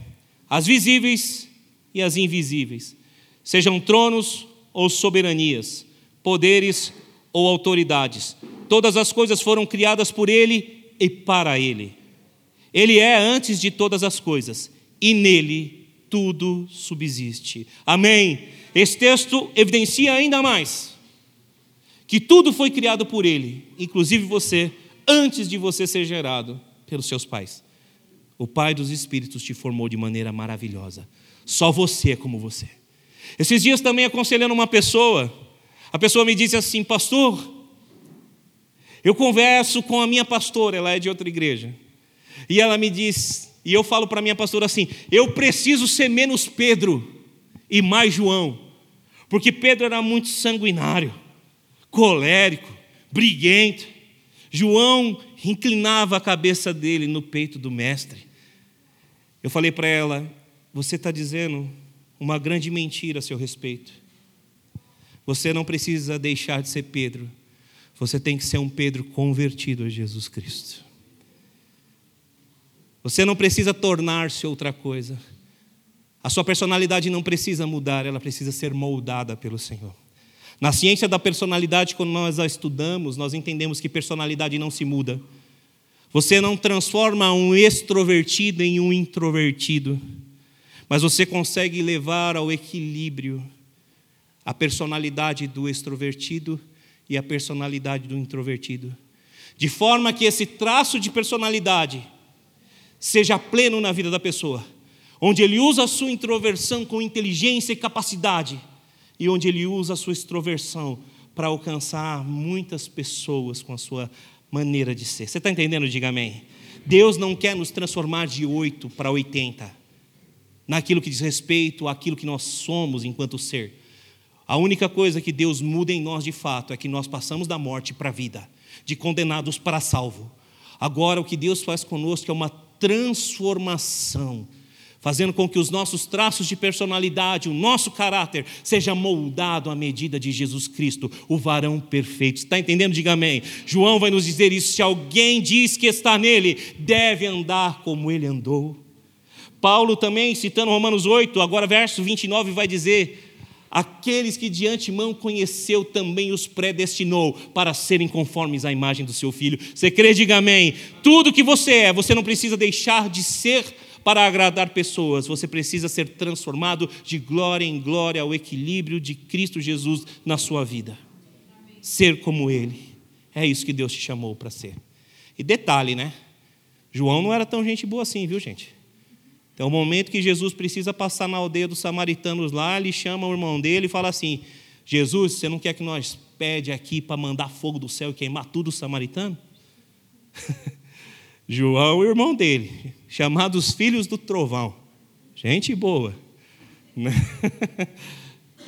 as visíveis e as invisíveis, sejam tronos ou soberanias, poderes ou autoridades. Todas as coisas foram criadas por ele e para ele. Ele é antes de todas as coisas, e nele tudo subsiste. Amém. Esse texto evidencia ainda mais que tudo foi criado por ele, inclusive você, antes de você ser gerado pelos seus pais. O Pai dos Espíritos te formou de maneira maravilhosa. Só você é como você. Esses dias também aconselhando uma pessoa, a pessoa me disse assim: pastor, eu converso com a minha pastora, ela é de outra igreja, e ela me diz, e eu falo para a minha pastora assim: eu preciso ser menos Pedro e mais João, porque Pedro era muito sanguinário, colérico, briguento, João inclinava a cabeça dele no peito do mestre. Eu falei para ela: você está dizendo uma grande mentira a seu respeito. Você não precisa deixar de ser Pedro. Você tem que ser um Pedro convertido a Jesus Cristo. Você não precisa tornar-se outra coisa. A sua personalidade não precisa mudar, ela precisa ser moldada pelo Senhor. Na ciência da personalidade, quando nós a estudamos, nós entendemos que personalidade não se muda. Você não transforma um extrovertido em um introvertido, mas você consegue levar ao equilíbrio a personalidade do extrovertido e a personalidade do introvertido, de forma que esse traço de personalidade seja pleno na vida da pessoa, onde ele usa a sua introversão com inteligência e capacidade, e onde ele usa a sua extroversão para alcançar muitas pessoas com a sua maneira de ser. Você está entendendo? Diga amém. Deus não quer nos transformar de oito para oitenta, naquilo que diz respeito àquilo que nós somos enquanto ser. A única coisa que Deus muda em nós de fato é que nós passamos da morte para a vida, de condenados para salvo. Agora o que Deus faz conosco é uma transformação, fazendo com que os nossos traços de personalidade, o nosso caráter, seja moldado à medida de Jesus Cristo, o varão perfeito. Está entendendo? Diga amém. João vai nos dizer isso: se alguém diz que está nele, deve andar como ele andou. Paulo também, citando Romanos oito, agora verso vinte e nove, vai dizer: aqueles que de antemão conheceu também os predestinou para serem conformes à imagem do seu filho. Você crê? Diga amém. Tudo que você é, você não precisa deixar de ser para agradar pessoas, você precisa ser transformado de glória em glória ao equilíbrio de Cristo Jesus na sua vida. Ser como ele, é isso que Deus te chamou para ser. E detalhe, né? João não era tão gente boa assim, viu, gente? Então, o momento que Jesus precisa passar na aldeia dos samaritanos lá, ele chama o irmão dele e fala assim: Jesus, você não quer que nós pede aqui para mandar fogo do céu e queimar tudo o samaritano? João e o irmão dele, chamados filhos do trovão. Gente boa.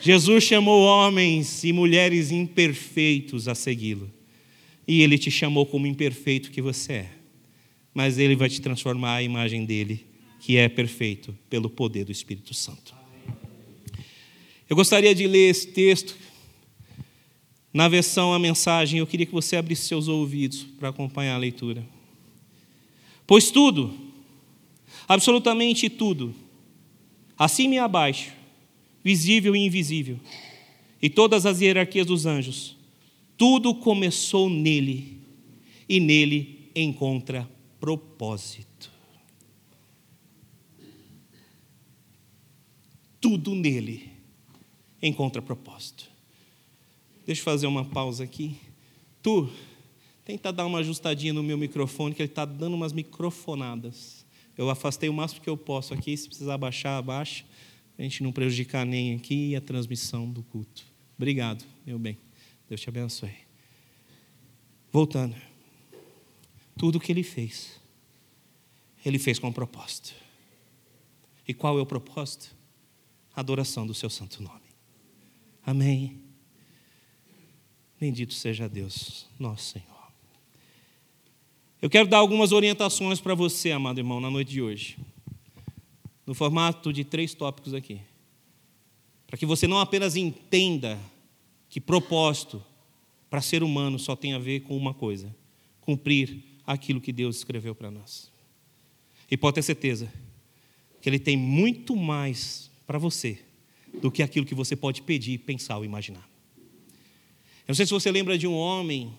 Jesus chamou homens e mulheres imperfeitos a segui-lo. E ele te chamou como imperfeito que você é. Mas ele vai te transformar à imagem dele, que é perfeito, pelo poder do Espírito Santo. Eu gostaria de ler esse texto na versão A Mensagem. Eu queria que você abrisse seus ouvidos para acompanhar a leitura. Pois tudo, absolutamente tudo, acima e abaixo, visível e invisível, e todas as hierarquias dos anjos, tudo começou nele, e nele encontra propósito. Tudo nele encontra propósito. Deixa eu fazer uma pausa aqui. Tu, tenta dar uma ajustadinha no meu microfone, que ele está dando umas microfonadas. Eu afastei o máximo que eu posso aqui, se precisar baixar, abaixa, para a gente não prejudicar nem aqui a transmissão do culto. Obrigado, meu bem. Deus te abençoe. Voltando. Tudo o que ele fez, ele fez com um propósito. E qual é o propósito? A adoração do seu santo nome. Amém. Bendito seja Deus, nosso Senhor. Eu quero dar algumas orientações para você, amado irmão, na noite de hoje, no formato de três tópicos aqui, para que você não apenas entenda que propósito para ser humano só tem a ver com uma coisa: cumprir aquilo que Deus escreveu para nós. E pode ter certeza que ele tem muito mais para você do que aquilo que você pode pedir, pensar ou imaginar. Eu não sei se você lembra de um homem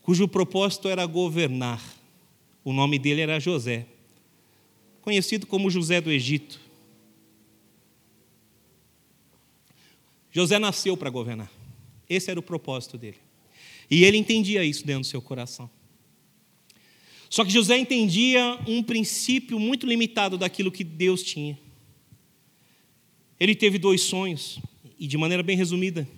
cujo propósito era governar. O nome dele era José, conhecido como José do Egito. José nasceu para governar. Esse era o propósito dele. E ele entendia isso dentro do seu coração. Só que José entendia um princípio muito limitado daquilo que Deus tinha. Ele teve dois sonhos, e de maneira bem resumida,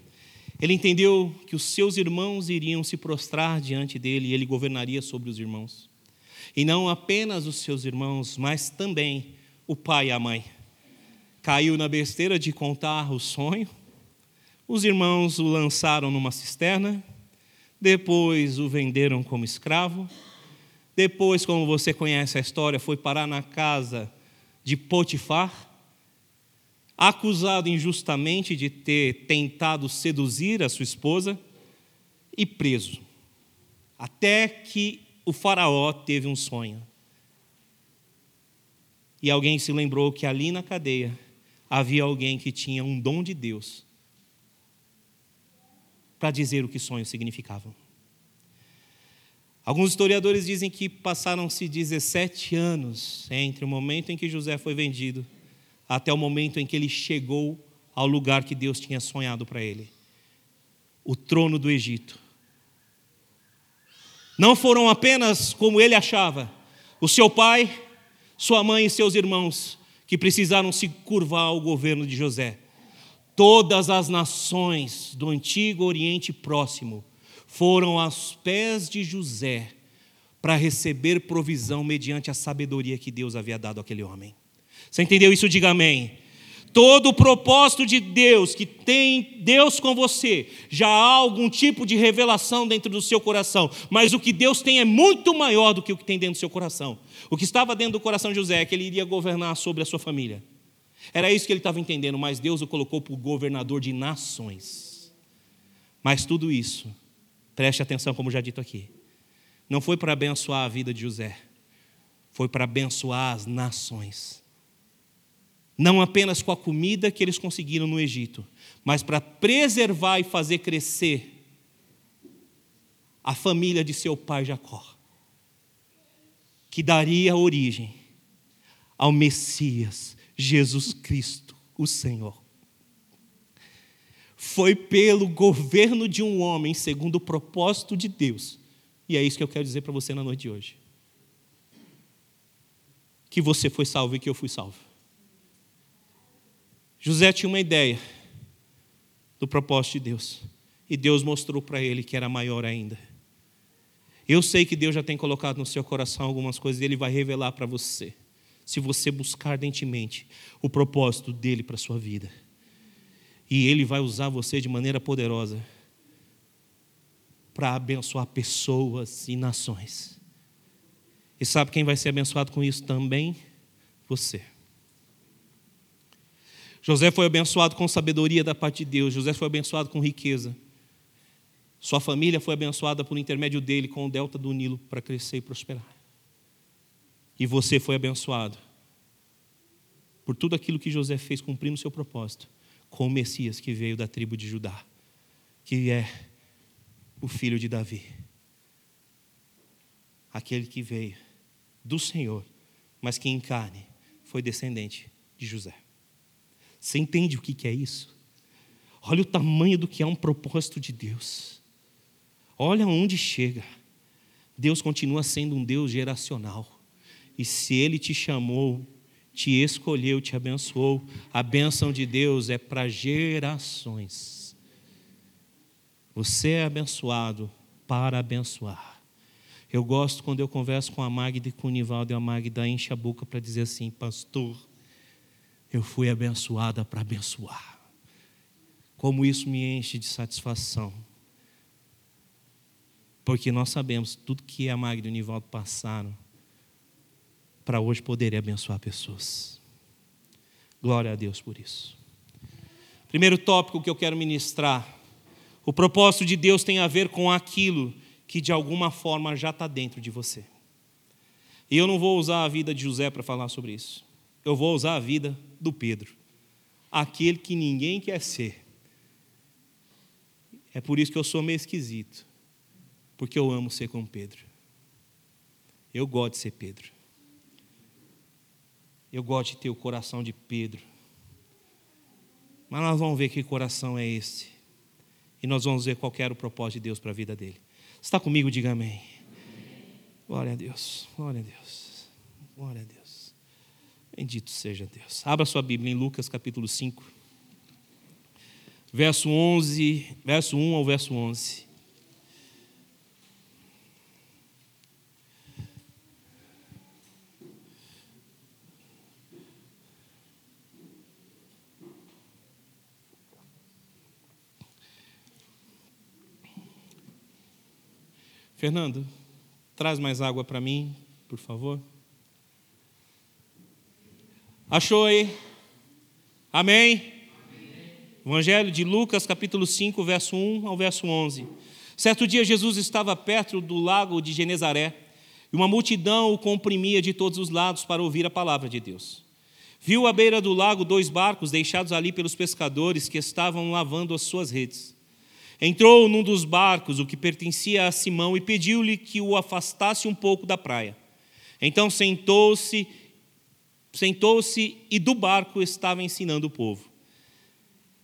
ele entendeu que os seus irmãos iriam se prostrar diante dele e ele governaria sobre os irmãos. E não apenas os seus irmãos, mas também o pai e a mãe. Caiu na besteira de contar o sonho. Os irmãos o lançaram numa cisterna. Depois o venderam como escravo. Depois, como você conhece a história, foi parar na casa de Potifar, acusado injustamente de ter tentado seduzir a sua esposa e preso. Até que o faraó teve um sonho. E alguém se lembrou que ali na cadeia havia alguém que tinha um dom de Deus para dizer o que sonhos significavam. Alguns historiadores dizem que passaram-se dezessete anos entre o momento em que José foi vendido até o momento em que ele chegou ao lugar que Deus tinha sonhado para ele, o trono do Egito. Não foram apenas, como ele achava, o seu pai, sua mãe e seus irmãos que precisaram se curvar ao governo de José. Todas as nações do antigo Oriente Próximo foram aos pés de José para receber provisão mediante a sabedoria que Deus havia dado àquele homem. Você entendeu isso? Diga amém. Todo o propósito de Deus, que tem Deus com você, já há algum tipo de revelação dentro do seu coração, mas o que Deus tem é muito maior do que o que tem dentro do seu coração. O que estava dentro do coração de José é que ele iria governar sobre a sua família. Era isso que ele estava entendendo, mas Deus o colocou por governador de nações. Mas tudo isso, preste atenção, como já dito aqui, não foi para abençoar a vida de José, foi para abençoar as nações. Não apenas com a comida que eles conseguiram no Egito, mas para preservar e fazer crescer a família de seu pai Jacó, que daria origem ao Messias, Jesus Cristo, o Senhor. Foi pelo governo de um homem, segundo o propósito de Deus, E é isso que eu quero dizer para você na noite de hoje. Que você foi salvo e que eu fui salvo. José tinha uma ideia do propósito de Deus. E Deus mostrou para ele que era maior ainda. Eu sei que Deus já tem colocado no seu coração algumas coisas e Ele vai revelar para você, se você buscar ardentemente o propósito dEle para a sua vida. E Ele vai usar você de maneira poderosa para abençoar pessoas e nações. E sabe quem vai ser abençoado com isso também? Você. José foi abençoado com sabedoria da parte de Deus. José foi abençoado com riqueza. Sua família foi abençoada por intermédio dele com o delta do Nilo para crescer e prosperar. E você foi abençoado por tudo aquilo que José fez cumprindo o seu propósito com o Messias que veio da tribo de Judá, que é o filho de Davi. Aquele que veio do Senhor, mas que em carne foi descendente de José. Você entende o que é isso? Olha o tamanho do que é um propósito de Deus. Olha onde chega. Deus continua sendo um Deus geracional. E se Ele te chamou, te escolheu, te abençoou, a bênção de Deus é para gerações. Você é abençoado para abençoar. Eu gosto quando eu converso com a Magda e com o Nivaldo, e a Magda enche a boca para dizer assim: pastor, eu fui abençoada para abençoar. Como isso me enche de satisfação. Porque nós sabemos tudo que a Magda e o Nivaldo passaram para hoje poderem abençoar pessoas. Glória a Deus por isso. Primeiro tópico que eu quero ministrar. O propósito de Deus tem a ver com aquilo que de alguma forma já está dentro de você. E eu não vou usar a vida de José para falar sobre isso. Eu vou usar a vida do Pedro, aquele que ninguém quer ser. É por isso que eu sou meio esquisito, porque eu amo ser como Pedro. Eu gosto de ser Pedro. Eu gosto de ter o coração de Pedro. Mas nós vamos ver que coração é esse. E nós vamos ver qual era o propósito de Deus para a vida dele. Você está comigo? Diga amém. Amém. Glória a Deus, glória a Deus, glória a Deus. Bendito seja Deus. Abra sua Bíblia em Lucas capítulo cinco, verso onze, verso um ao verso onze. Fernando, traz mais água para mim, por favor. Achou aí? Amém? Amém? Evangelho de Lucas, capítulo cinco, verso um ao verso onze. Certo dia, Jesus estava perto do lago de Genesaré e uma multidão o comprimia de todos os lados para ouvir a palavra de Deus. Viu à beira do lago dois barcos deixados ali pelos pescadores que estavam lavando as suas redes. Entrou num dos barcos, o que pertencia a Simão, e pediu-lhe que o afastasse um pouco da praia. Então sentou-se Sentou-se e do barco estava ensinando o povo.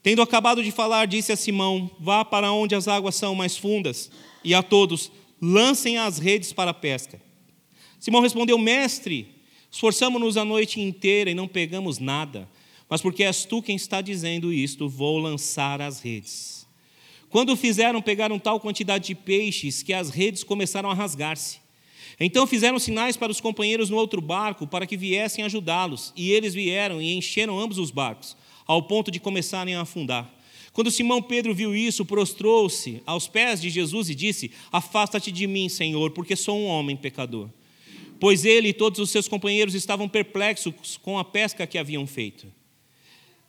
Tendo acabado de falar, disse a Simão: vá para onde as águas são mais fundas, e a todos, lancem as redes para a pesca. Simão respondeu: mestre, esforçamo-nos a noite inteira e não pegamos nada, mas porque és tu quem está dizendo isto, vou lançar as redes. Quando o fizeram, pegaram tal quantidade de peixes que as redes começaram a rasgar-se. Então fizeram sinais para os companheiros no outro barco para que viessem ajudá-los. E eles vieram e encheram ambos os barcos, ao ponto de começarem a afundar. Quando Simão Pedro viu isso, prostrou-se aos pés de Jesus e disse: afasta-te de mim, Senhor, porque sou um homem pecador. Pois ele e todos os seus companheiros estavam perplexos com a pesca que haviam feito.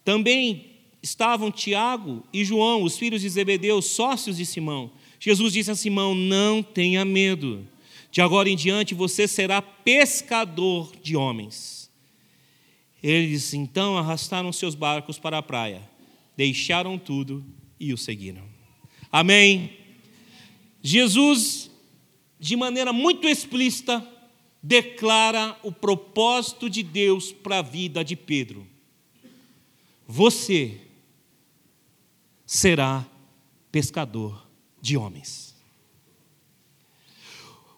Também estavam Tiago e João, os filhos de Zebedeu, sócios de Simão. Jesus disse a Simão: não tenha medo. De agora em diante você será pescador de homens. Eles então arrastaram seus barcos para a praia, deixaram tudo e o seguiram. Amém? Jesus, de maneira muito explícita, declara o propósito de Deus para a vida de Pedro. Você será pescador de homens.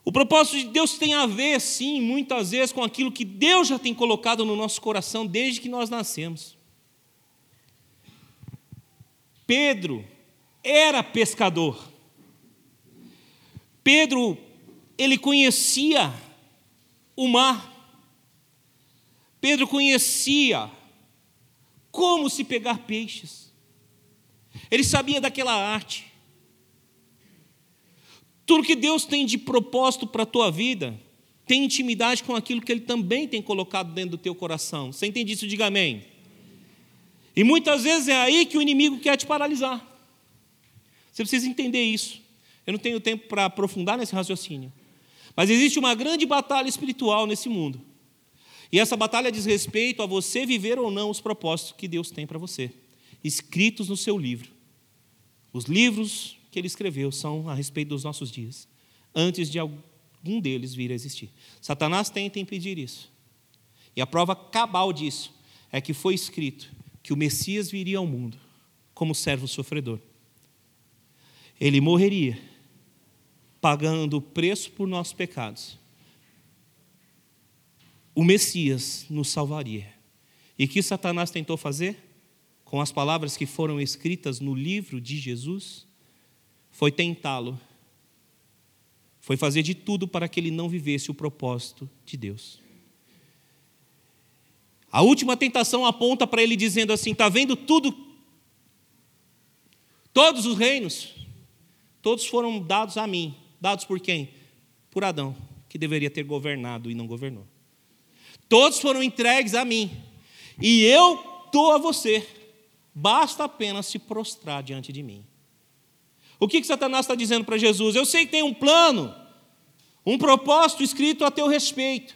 O propósito de Deus tem a ver, sim, muitas vezes, com aquilo que Deus já tem colocado no nosso coração desde que nós nascemos. Pedro era pescador. Pedro, ele conhecia o mar. Pedro conhecia como se pegar peixes. Ele sabia daquela arte. Tudo que Deus tem de propósito para a tua vida tem intimidade com aquilo que Ele também tem colocado dentro do teu coração. Você entende isso? Diga amém. E muitas vezes é aí que o inimigo quer te paralisar. Você precisa entender isso. Eu não tenho tempo para aprofundar nesse raciocínio. Mas existe uma grande batalha espiritual nesse mundo. E essa batalha diz respeito a você viver ou não os propósitos que Deus tem para você, escritos no seu livro. Os livros que Ele escreveu são a respeito dos nossos dias, antes de algum deles vir a existir. Satanás tenta impedir isso. E a prova cabal disso é que foi escrito que o Messias viria ao mundo como servo sofredor. Ele morreria pagando o preço por nossos pecados. O Messias nos salvaria. E o que Satanás tentou fazer com as palavras que foram escritas no livro de Jesus? Foi tentá-lo, foi fazer de tudo para que ele não vivesse o propósito de Deus. A última tentação aponta para ele dizendo assim: está vendo tudo? Todos os reinos, todos foram dados a mim. Dados por quem? Por Adão, que deveria ter governado e não governou. Todos foram entregues a mim, e eu dou a você, basta apenas se prostrar diante de mim. O que, que Satanás está dizendo para Jesus? Eu sei que tem um plano, um propósito escrito a teu respeito,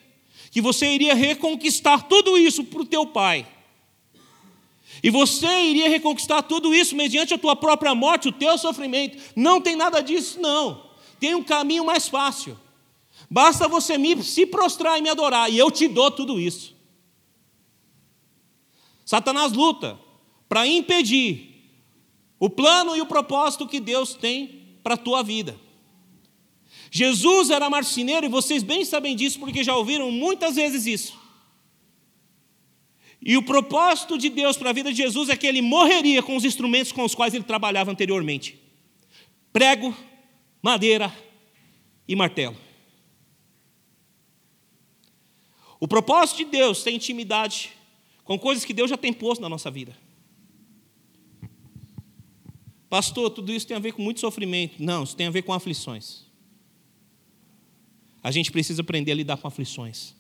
que você iria reconquistar tudo isso para o teu pai. E você iria reconquistar tudo isso mediante a tua própria morte, o teu sofrimento. Não tem nada disso, não. Tem um caminho mais fácil. Basta você me, se prostrar e me adorar, e eu te dou tudo isso. Satanás luta para impedir o plano e o propósito que Deus tem para a tua vida. Jesus era marceneiro, e vocês bem sabem disso, porque já ouviram muitas vezes isso. E o propósito de Deus para a vida de Jesus é que ele morreria com os instrumentos com os quais ele trabalhava anteriormente: prego, madeira e martelo. O propósito de Deus tem intimidade com coisas que Deus já tem posto na nossa vida. Pastor, tudo isso tem a ver com muito sofrimento. Não, isso tem a ver com aflições. A gente precisa aprender a lidar com aflições.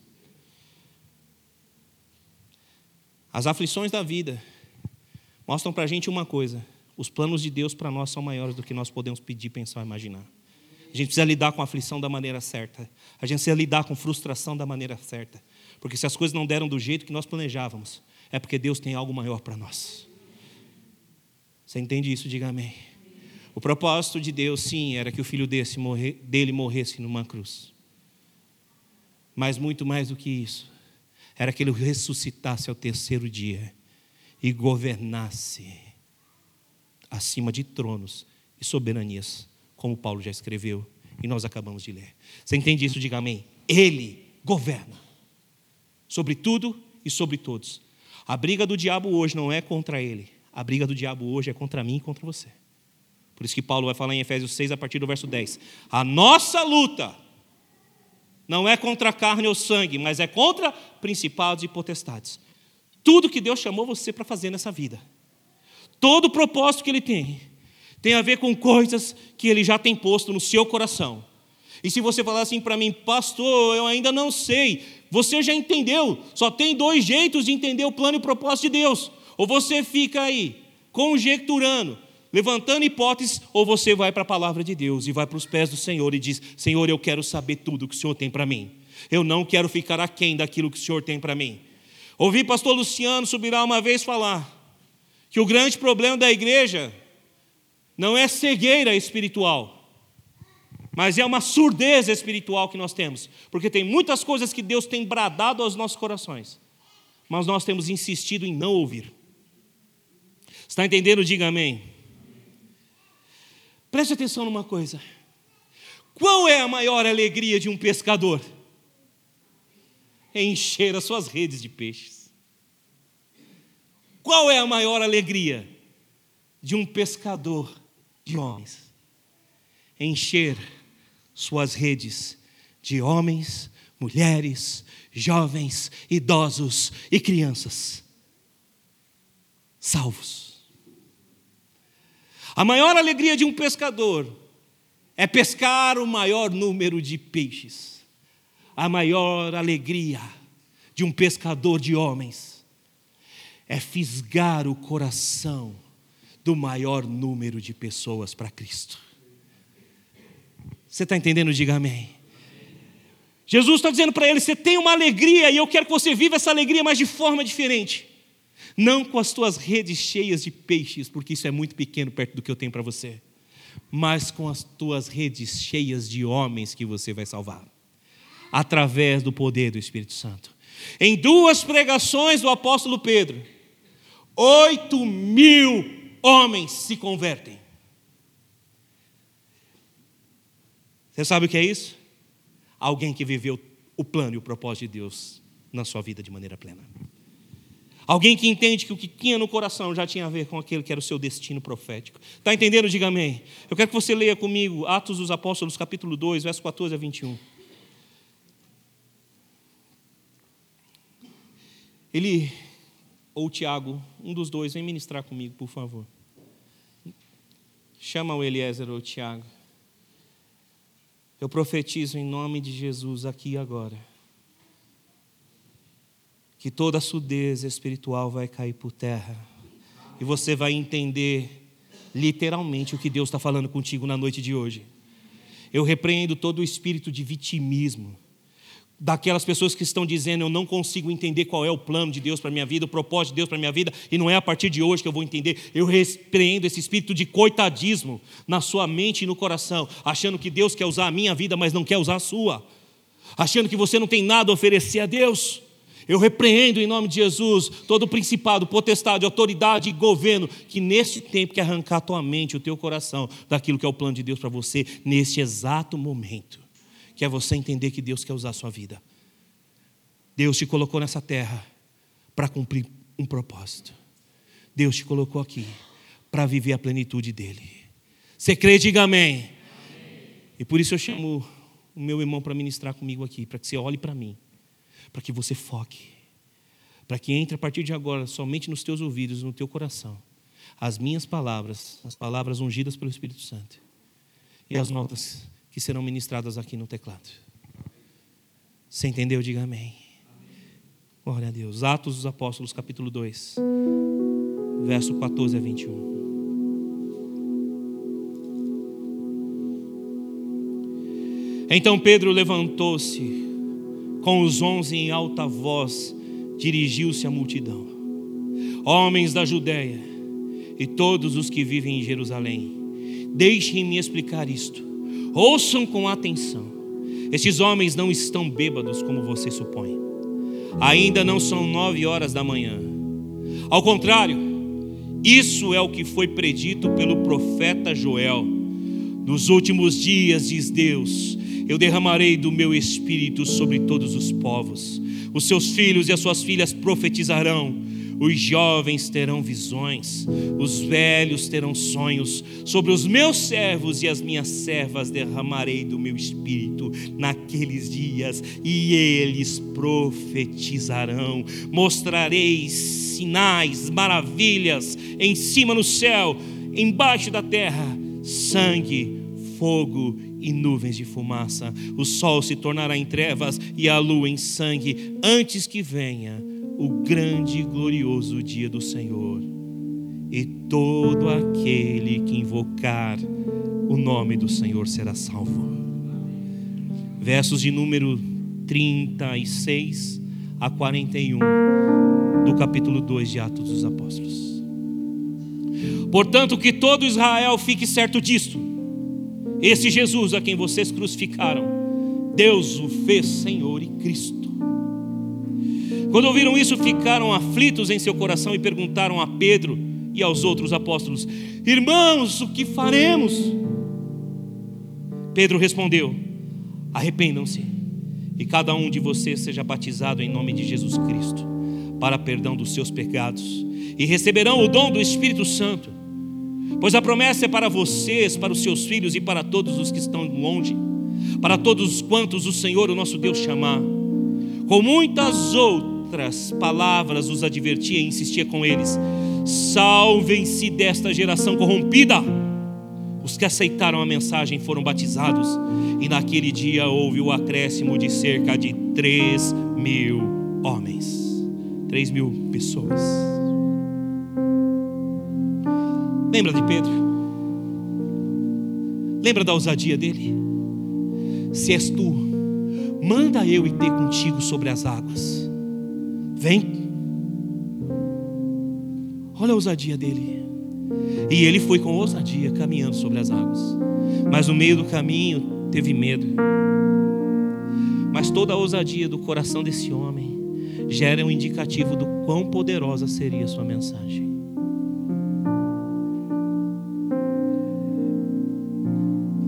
As aflições da vida mostram para a gente uma coisa: os planos de Deus para nós são maiores do que nós podemos pedir, pensar, imaginar. A gente precisa lidar com a aflição da maneira certa. A gente precisa lidar com frustração da maneira certa. Porque se as coisas não deram do jeito que nós planejávamos, é porque Deus tem algo maior para nós. Você entende isso? Diga amém. O propósito de Deus, sim, era que o filho desse morre, dele morresse numa cruz. Mas muito mais do que isso, era que ele ressuscitasse ao terceiro dia e governasse acima de tronos e soberanias, como Paulo já escreveu e nós acabamos de ler. Você entende isso? Diga amém. Ele governa sobre tudo e sobre todos. A briga do diabo hoje não é contra ele. A briga do diabo hoje é contra mim e contra você. Por isso que Paulo vai falar em Efésios seis, a partir do verso dez. A nossa luta não é contra a carne ou sangue, mas é contra principados e potestades. Tudo que Deus chamou você para fazer nessa vida, todo o propósito que Ele tem, tem a ver com coisas que Ele já tem posto no seu coração. E se você falar assim para mim: pastor, eu ainda não sei. Você já entendeu. Só tem dois jeitos de entender o plano e o propósito de Deus. Ou você fica aí, conjecturando, levantando hipóteses, ou você vai para a palavra de Deus e vai para os pés do Senhor e diz: Senhor, eu quero saber tudo o que o Senhor tem para mim. Eu não quero ficar aquém daquilo que o Senhor tem para mim. Ouvi pastor Luciano Subirá uma vez falar que o grande problema da igreja não é cegueira espiritual, mas é uma surdez espiritual que nós temos. Porque tem muitas coisas que Deus tem bradado aos nossos corações, mas nós temos insistido em não ouvir. Está entendendo? Diga amém. Preste atenção numa coisa. Qual é a maior alegria de um pescador? É encher as suas redes de peixes. Qual é a maior alegria de um pescador de homens? É encher suas redes de homens, mulheres, jovens, idosos e crianças salvos. A maior alegria de um pescador é pescar o maior número de peixes. A maior alegria de um pescador de homens é fisgar o coração do maior número de pessoas para Cristo. Você está entendendo? Diga amém. Jesus está dizendo para ele: você tem uma alegria e eu quero que você viva essa alegria, mas de forma diferente. Não com as tuas redes cheias de peixes, porque isso é muito pequeno perto do que eu tenho para você, mas com as tuas redes cheias de homens que você vai salvar, através do poder do Espírito Santo. Em duas pregações do apóstolo Pedro, oito mil homens se convertem. Você sabe o que é isso? Alguém que viveu o plano e o propósito de Deus na sua vida de maneira plena. Alguém que entende que o que tinha no coração já tinha a ver com aquele que era o seu destino profético. Está entendendo? Diga amém. Eu quero que você leia comigo Atos dos Apóstolos, capítulo dois, versos quatorze a vinte e um. Ele, ou Tiago, um dos dois, vem ministrar comigo, por favor. Chama o Eliezer ou o Tiago. Eu profetizo em nome de Jesus aqui e agora que toda a surdeza espiritual vai cair por terra e você vai entender literalmente o que Deus está falando contigo na noite de hoje. Eu repreendo todo o espírito de vitimismo daquelas pessoas que estão dizendo: eu não consigo entender qual é o plano de Deus para a minha vida, o propósito de Deus para a minha vida, e não é a partir de hoje que eu vou entender. Eu repreendo esse espírito de coitadismo na sua mente e no coração, achando que Deus quer usar a minha vida, mas não quer usar a sua, achando que você não tem nada a oferecer a Deus. Eu repreendo em nome de Jesus todo o principado, potestade, autoridade e governo que neste tempo quer arrancar a tua mente, o teu coração, daquilo que é o plano de Deus para você neste exato momento, que é você entender que Deus quer usar a sua vida. Deus te colocou nessa terra para cumprir um propósito. Deus te colocou aqui para viver a plenitude dele. Você crê? Diga amém. Amém. E por isso eu chamo o meu irmão para ministrar comigo aqui, para que você olhe para mim, para que você foque, para que entre a partir de agora somente nos teus ouvidos, no teu coração, as minhas palavras, as palavras ungidas pelo Espírito Santo e as notas que serão ministradas aqui no teclado. Você entendeu? Diga amém. Amém. Glória a Deus. Atos dos Apóstolos, capítulo dois, verso quatorze a vinte e um. Então Pedro levantou-se com os onze em alta voz, dirigiu-se à multidão, homens da Judéia e todos os que vivem em Jerusalém. Deixem-me explicar isto, ouçam com atenção. Estes homens não estão bêbados como vocês supõem. Ainda não são nove horas da manhã. Ao contrário, isso é o que foi predito pelo profeta Joel. Nos últimos dias, diz Deus, eu derramarei do meu espírito sobre todos os povos. Os seus filhos e as suas filhas profetizarão. Os jovens terão visões. Os velhos terão sonhos. Sobre os meus servos e as minhas servas derramarei do meu espírito naqueles dias, e eles profetizarão. Mostrarei sinais, maravilhas em cima no céu, embaixo da terra: sangue, fogo e nuvens de fumaça. O sol se tornará em trevas e a lua em sangue, antes que venha o grande e glorioso dia do Senhor. E todo aquele que invocar o nome do Senhor será salvo. Versos de número trinta e seis a quarenta e um do capítulo dois de Atos dos Apóstolos. Portanto, que todo Israel fique certo disto: esse Jesus a quem vocês crucificaram, Deus o fez Senhor e Cristo. Quando ouviram isso, ficaram aflitos em seu coração e perguntaram a Pedro e aos outros apóstolos: irmãos, o que faremos? Pedro respondeu: arrependam-se e cada um de vocês seja batizado em nome de Jesus Cristo para perdão dos seus pecados, e receberão o dom do Espírito Santo, pois a promessa é para vocês, para os seus filhos e para todos os que estão longe, para todos quantos o Senhor, o nosso Deus, chamar. Com muitas outras palavras os advertia e insistia com eles: salvem-se desta geração corrompida. Os que aceitaram a mensagem foram batizados, e naquele dia houve o acréscimo de cerca de três mil homens, três mil pessoas. Lembra de Pedro? Lembra da ousadia dele? Se és tu, manda eu ir ter contigo sobre as águas. Vem. Olha a ousadia dele. E ele foi com ousadia, caminhando sobre as águas. Mas no meio do caminho teve medo. Mas toda a ousadia do coração desse homem gera um indicativo do quão poderosa seria a sua mensagem.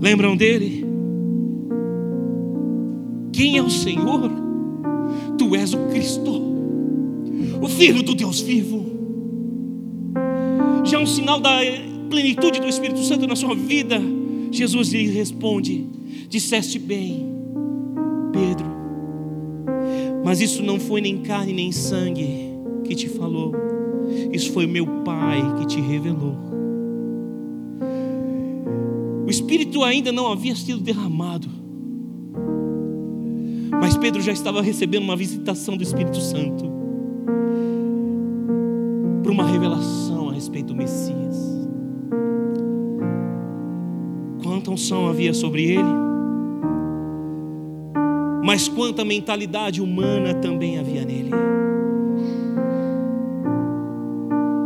Lembram dele? Quem é o Senhor? Tu és o Cristo, o Filho do Deus vivo. Já é um sinal da plenitude do Espírito Santo na sua vida. Jesus lhe responde: disseste bem, Pedro, mas isso não foi nem carne nem sangue que te falou, isso foi o meu Pai que te revelou. O Espírito ainda não havia sido derramado, mas Pedro já estava recebendo uma visitação do Espírito Santo para uma revelação a respeito do Messias. Quanta unção havia sobre ele, mas quanta mentalidade humana também havia nele.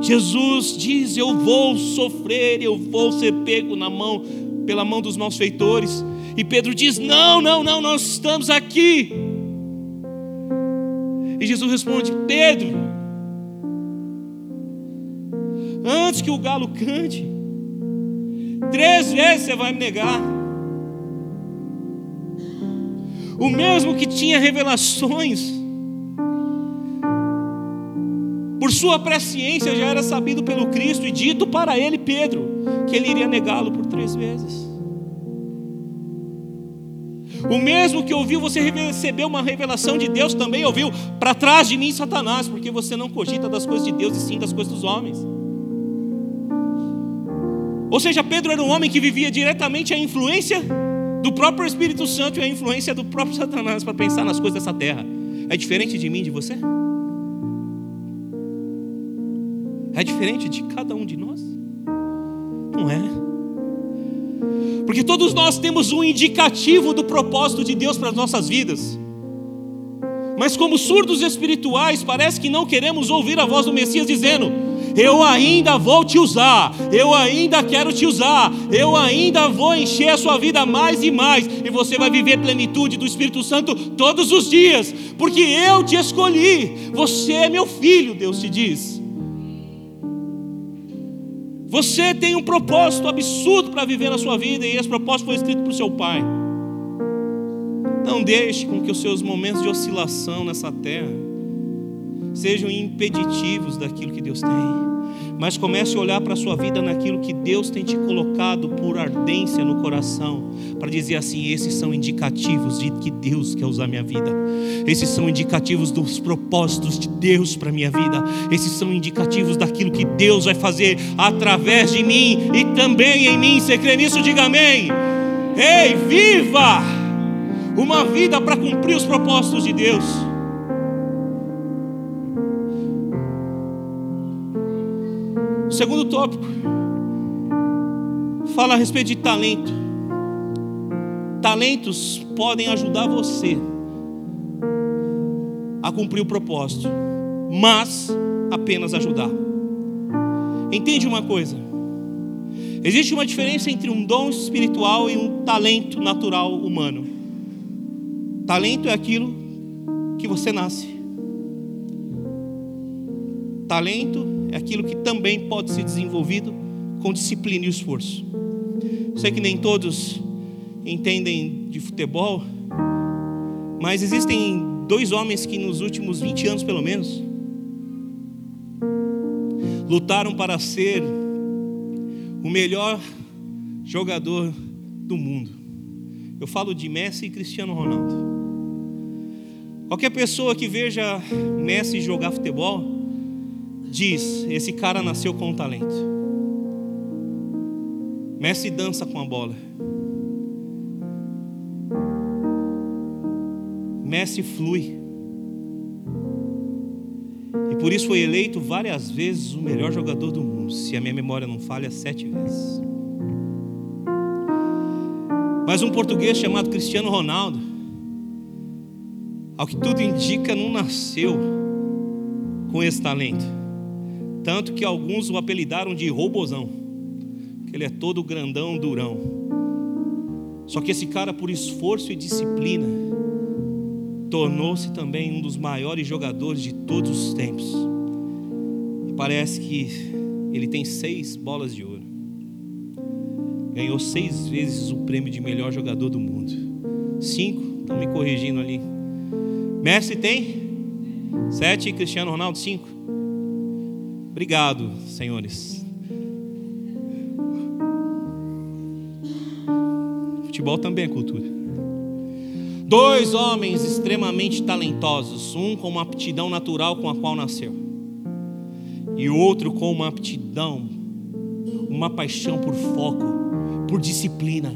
Jesus diz: eu vou sofrer, eu vou ser pego na mão, pela mão dos malfeitores. E Pedro diz: não, não, não, nós estamos aqui. E Jesus responde: Pedro, antes que o galo cante, três vezes você vai me negar. O mesmo que tinha revelações, por sua presciência já era sabido pelo Cristo e dito para ele, Pedro, que ele iria negá-lo por três vezes. O mesmo que ouviu você receber uma revelação de Deus também ouviu: para trás de mim, Satanás, porque você não cogita das coisas de Deus e sim das coisas dos homens. Ou seja, Pedro era um homem que vivia diretamente a influência do próprio Espírito Santo e a influência do próprio Satanás para pensar nas coisas dessa terra. É diferente de mim, de você? É diferente de cada um de nós? Não é? Porque todos nós temos um indicativo do propósito de Deus para as nossas vidas. Mas como surdos espirituais, parece que não queremos ouvir a voz do Messias dizendo: eu ainda vou te usar, eu ainda quero te usar, eu ainda vou encher a sua vida mais e mais, e você vai viver plenitude do Espírito Santo todos os dias, porque eu te escolhi, você é meu filho, Deus te diz. Você tem um propósito absurdo para viver na sua vida, e esse propósito foi escrito por seu Pai. Não deixe com que os seus momentos de oscilação nessa terra sejam impeditivos daquilo que Deus tem, mas comece a olhar para a sua vida naquilo que Deus tem te colocado por ardência no coração, para dizer assim: esses são indicativos de que Deus quer usar minha vida, esses são indicativos dos propósitos de Deus para minha vida, esses são indicativos daquilo que Deus vai fazer através de mim e também em mim. Você crê nisso? Diga amém. Ei, viva uma vida para cumprir os propósitos de Deus. O segundo tópico fala a respeito de talento. Talentos podem ajudar você a cumprir o propósito, mas apenas ajudar. Entende uma coisa? Existe uma diferença entre um dom espiritual e um talento natural humano. Talento é aquilo que você nasce. Talento é aquilo que também pode ser desenvolvido com disciplina e esforço. Sei que nem todos entendem de futebol, mas existem dois homens que nos últimos vinte anos pelo menos lutaram para ser o melhor jogador do mundo. Eu falo de Messi e Cristiano Ronaldo. Qualquer pessoa que veja Messi jogar futebol diz: esse cara nasceu com um talento. Messi dança com a bola, Messi flui, e por isso foi eleito várias vezes o melhor jogador do mundo. Se a minha memória não falha, sete vezes. Mas um português chamado Cristiano Ronaldo, ao que tudo indica, não nasceu com esse talento, tanto que alguns o apelidaram de Robozão, que ele é todo grandão, durão. Só que esse cara, por esforço e disciplina, tornou-se também um dos maiores jogadores de todos os tempos. E parece que ele tem seis bolas de ouro. Ganhou seis vezes o prêmio de melhor jogador do mundo. Cinco, estão me corrigindo ali. Messi tem sete, Cristiano Ronaldo cinco. Obrigado, senhores. Futebol também é cultura. Dois homens extremamente talentosos, um com uma aptidão natural com a qual nasceu, e outro com uma aptidão, uma paixão por foco, por disciplina,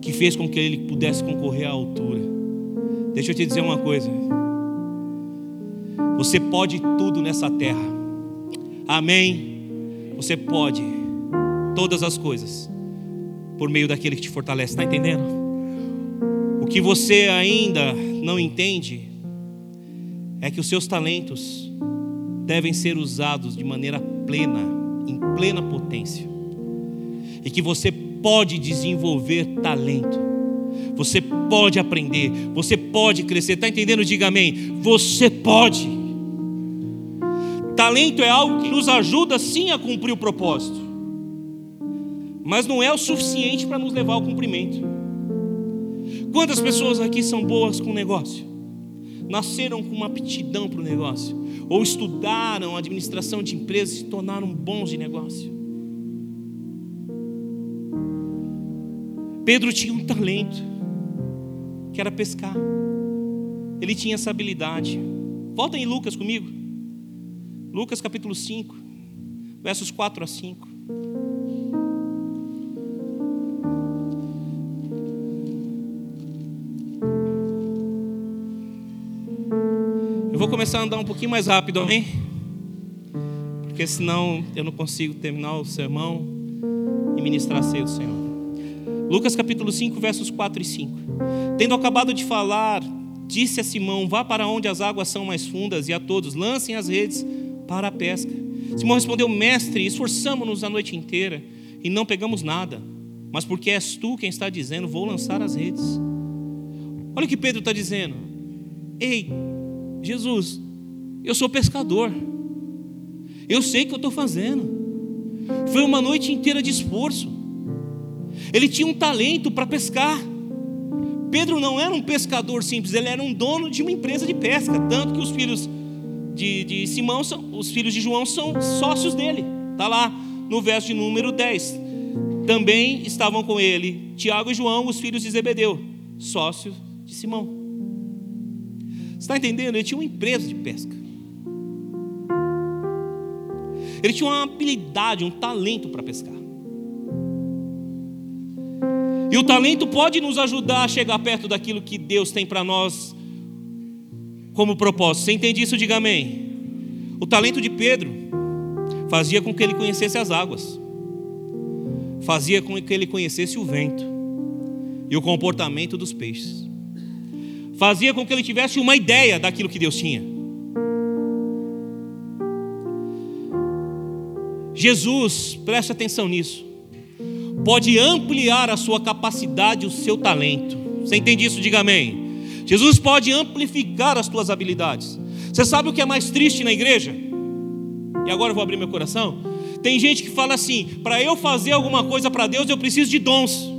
que fez com que ele pudesse concorrer à altura. Deixa eu te dizer uma coisa: você pode tudo nessa terra. Amém? Você pode todas as coisas por meio daquele que te fortalece. Está entendendo? O que você ainda não entende é que os seus talentos devem ser usados de maneira plena, em plena potência, e que você pode desenvolver talento, você pode aprender, você pode crescer. Está entendendo? Diga amém. Você pode. Talento é algo que nos ajuda sim a cumprir o propósito, mas não é o suficiente para nos levar ao cumprimento. Quantas pessoas aqui são boas com o negócio? Nasceram com uma aptidão para o negócio, ou estudaram a administração de empresas e se tornaram bons de negócio? Pedro tinha um talento, que era pescar. Ele tinha essa habilidade. Volta em Lucas comigo. Lucas capítulo cinco, versos quatro a cinco. Vou começar a andar um pouquinho mais rápido, amém? Porque senão eu não consigo terminar o sermão e ministrar a ceia do Senhor. Lucas capítulo cinco, versos quatro e cinco. Tendo acabado de falar, disse a Simão: vá para onde as águas são mais fundas, e a todos, lancem as redes para a pesca. Simão respondeu: mestre, esforçamo-nos a noite inteira e não pegamos nada, mas porque és tu quem está dizendo, vou lançar as redes. Olha o que Pedro está dizendo: ei, Jesus, eu sou pescador, eu sei o que eu estou fazendo. Foi uma noite inteira de esforço. Ele tinha um talento para pescar. Pedro não era um pescador simples, ele era um dono de uma empresa de pesca, tanto que os filhos de, de Simão, são, os filhos de João são sócios dele. Está lá no verso de número dez. Também estavam com ele Tiago e João, os filhos de Zebedeu, sócios de Simão. Você está entendendo? Ele tinha uma empresa de pesca. Ele tinha uma habilidade, um talento para pescar. E o talento pode nos ajudar a chegar perto daquilo que Deus tem para nós como propósito. Você entende isso? Diga amém. O talento de Pedro fazia com que ele conhecesse as águas, fazia com que ele conhecesse o vento e o comportamento dos peixes, fazia com que ele tivesse uma ideia daquilo que Deus tinha. Jesus, preste atenção nisso, pode ampliar a sua capacidade, o seu talento. Você entende isso? Diga amém. Jesus pode amplificar as tuas habilidades. Você sabe o que é mais triste na igreja? E agora eu vou abrir meu coração. Tem gente que fala assim: para eu fazer alguma coisa para Deus, eu preciso de dons.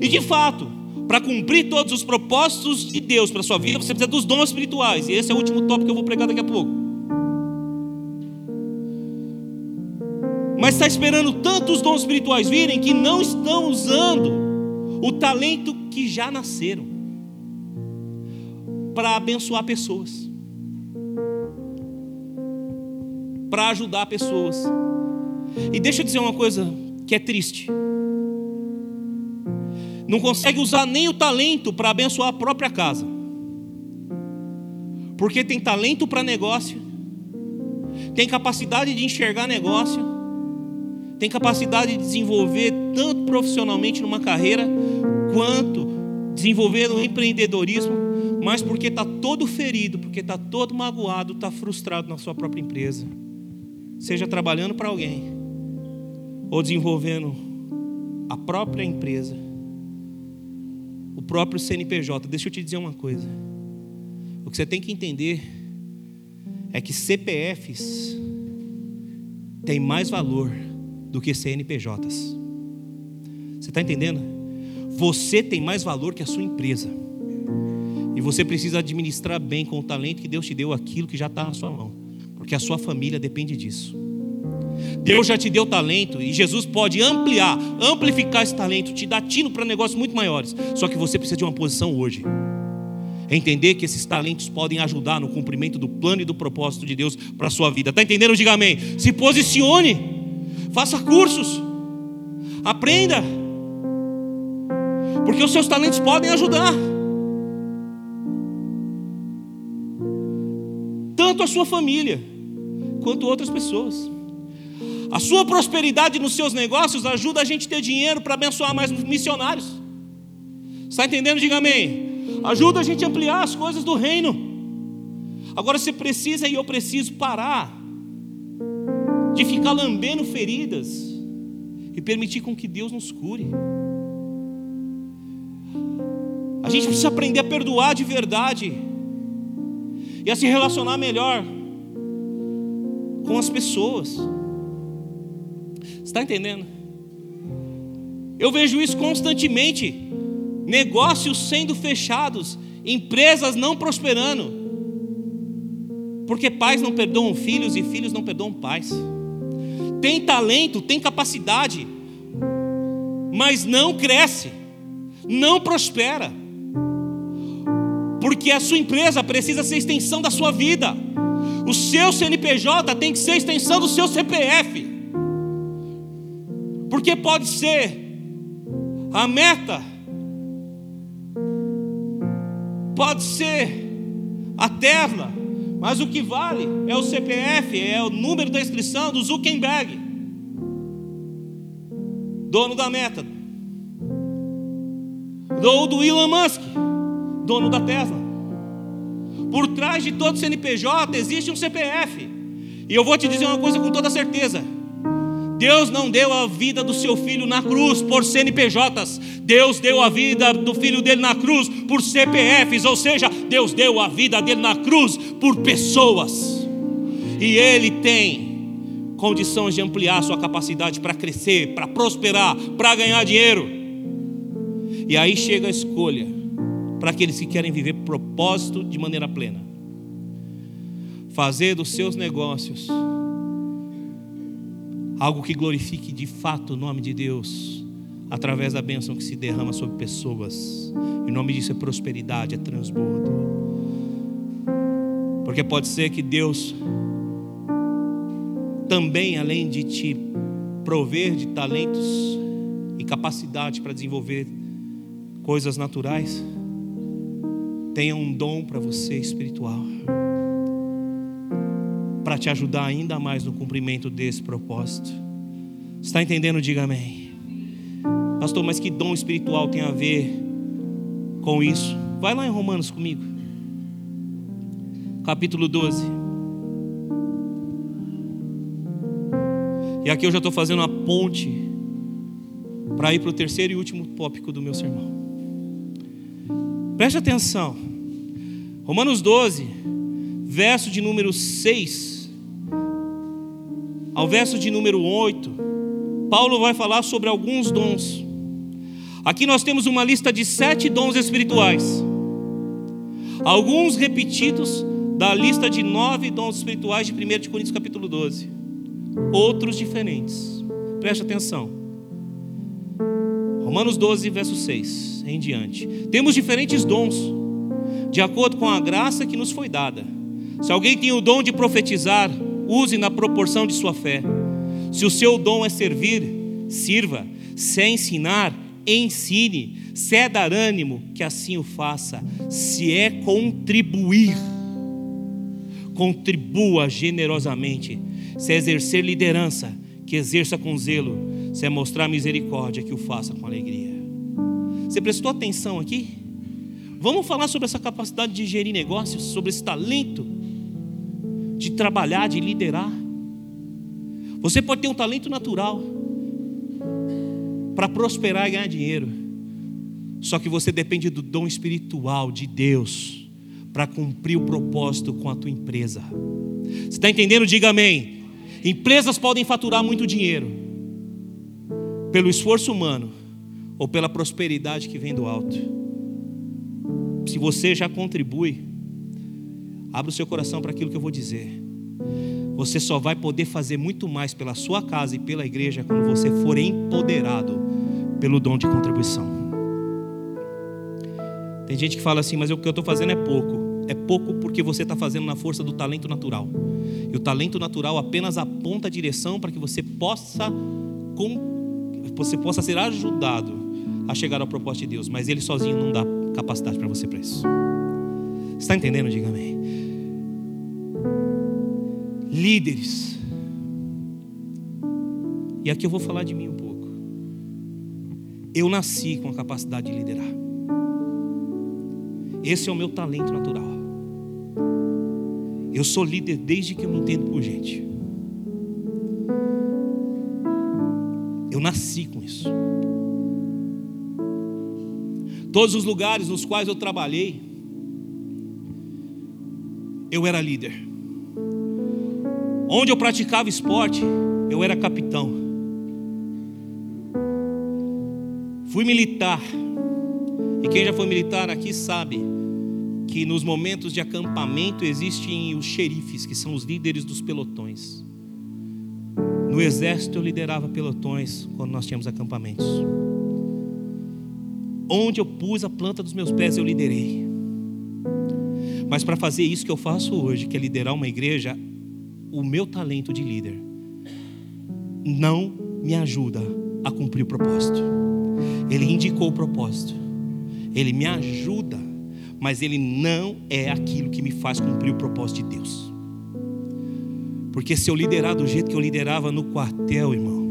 E de fato, para cumprir todos os propósitos de Deus para a sua vida, você precisa dos dons espirituais. E esse é o último tópico que eu vou pregar daqui a pouco. Mas está esperando tantos dons espirituais virem que não estão usando o talento que já nasceram para abençoar pessoas, para ajudar pessoas. E deixa eu dizer uma coisa que é triste: não consegue usar nem o talento para abençoar a própria casa, porque tem talento para negócio, tem capacidade de enxergar negócio, tem capacidade de desenvolver tanto profissionalmente numa carreira quanto desenvolver o empreendedorismo, mas porque está todo ferido, porque está todo magoado, está frustrado na sua própria empresa, seja trabalhando para alguém ou desenvolvendo a própria empresa, o próprio C N P J. Deixa eu te dizer uma coisa: o que você tem que entender é que C P Fs têm mais valor do que C N P Js. Você está entendendo? Você tem mais valor que a sua empresa, e você precisa administrar bem com o talento que Deus te deu aquilo que já está na sua mão, porque a sua família depende disso. Deus já te deu talento, e Jesus pode ampliar, amplificar esse talento, te dar tino para negócios muito maiores. Só que você precisa de uma posição hoje, entender que esses talentos podem ajudar no cumprimento do plano e do propósito de Deus para a sua vida. Está entendendo? Diga amém. Se posicione, faça cursos, aprenda, porque os seus talentos podem ajudar tanto a sua família quanto outras pessoas. A sua prosperidade nos seus negócios ajuda a gente a ter dinheiro para abençoar mais missionários. Está entendendo? Diga amém. Ajuda a gente a ampliar as coisas do reino. Agora você precisa, e eu preciso, parar de ficar lambendo feridas e permitir com que Deus nos cure. A gente precisa aprender a perdoar de verdade e a se relacionar melhor com as pessoas. Está entendendo? Eu vejo isso constantemente: negócios sendo fechados, empresas não prosperando, porque pais não perdoam filhos e filhos não perdoam pais. Tem talento, tem capacidade, mas não cresce, não prospera, porque a sua empresa precisa ser extensão da sua vida. O seu C N P J tem que ser extensão do seu C P F, porque pode ser a meta, pode ser a Tesla, mas o que vale é o C P F, é o número da inscrição do Zuckerberg, dono da meta, ou do Elon Musk, dono da Tesla. Por trás de todo C N P J existe um C P F, e eu vou te dizer uma coisa com toda certeza: Deus não deu a vida do seu filho na cruz por C N P Js. Deus deu a vida do filho dele na cruz por C P Fs. Ou seja, Deus deu a vida dele na cruz por pessoas. E ele tem condições de ampliar sua capacidade para crescer, para prosperar, para ganhar dinheiro. E aí chega a escolha para aqueles que querem viver propósito de maneira plena: fazer dos seus negócios algo que glorifique de fato o nome de Deus, através da bênção que se derrama sobre pessoas. Em nome disso é prosperidade, é transbordo. Porque pode ser que Deus também, além de te prover de talentos e capacidade para desenvolver coisas naturais, tenha um dom para você espiritual, para te ajudar ainda mais no cumprimento desse propósito. Está entendendo? Diga amém. Pastor, mas que dom espiritual tem a ver com isso? Vai lá em Romanos comigo, capítulo doze. E aqui eu já estou fazendo uma ponte para ir para o terceiro e último tópico do meu sermão. Preste atenção. Romanos doze, verso de número seis ao verso de número oito, Paulo vai falar sobre alguns dons. Aqui nós temos uma lista de sete dons espirituais, alguns repetidos da lista de nove dons espirituais de primeira de Coríntios capítulo doze, outros diferentes. Preste atenção, Romanos doze verso seis em diante. Temos diferentes dons de acordo com a graça que nos foi dada. Se alguém tem o dom de profetizar, use na proporção de sua fé. Se o seu dom é servir, sirva. Se é ensinar, ensine. Se é dar ânimo, que assim o faça. Se é contribuir, contribua generosamente. Se é exercer liderança, que exerça com zelo. Se é mostrar misericórdia, que o faça com alegria. Você prestou atenção aqui? Vamos falar sobre essa capacidade de gerir negócios, sobre esse talento de trabalhar, de liderar. Você pode ter um talento natural para prosperar e ganhar dinheiro, só que você depende do dom espiritual de Deus para cumprir o propósito com a tua empresa. Você está entendendo? Diga amém. Empresas podem faturar muito dinheiro pelo esforço humano ou pela prosperidade que vem do alto. Se você já contribui, abra o seu coração para aquilo que eu vou dizer. Você só vai poder fazer muito mais pela sua casa e pela igreja quando você for empoderado pelo dom de contribuição. Tem gente que fala assim, mas o que eu estou fazendo é pouco. É pouco porque você está fazendo na força do talento natural. E o talento natural apenas aponta a direção para que você possa, com, você possa ser ajudado a chegar ao propósito de Deus. Mas ele sozinho não dá capacidade para você para isso. Está entendendo? Diga amém. Líderes. E aqui eu vou falar de mim um pouco. Eu nasci com a capacidade de liderar. Esse é o meu talento natural. Eu sou líder desde que eu me entendo por gente. Eu nasci com isso. Todos os lugares nos quais eu trabalhei, eu era líder. Onde eu praticava esporte, eu era capitão. Fui militar. E quem já foi militar aqui sabe que nos momentos de acampamento existem os xerifes, que são os líderes dos pelotões. No exército eu liderava pelotões quando nós tínhamos acampamentos. Onde eu pus a planta dos meus pés, eu liderei. Mas para fazer isso que eu faço hoje, que é liderar uma igreja, o meu talento de líder não me ajuda a cumprir o propósito. Ele indicou o propósito, ele me ajuda, mas ele não é aquilo que me faz cumprir o propósito de Deus. Porque se eu liderar do jeito que eu liderava no quartel, irmão,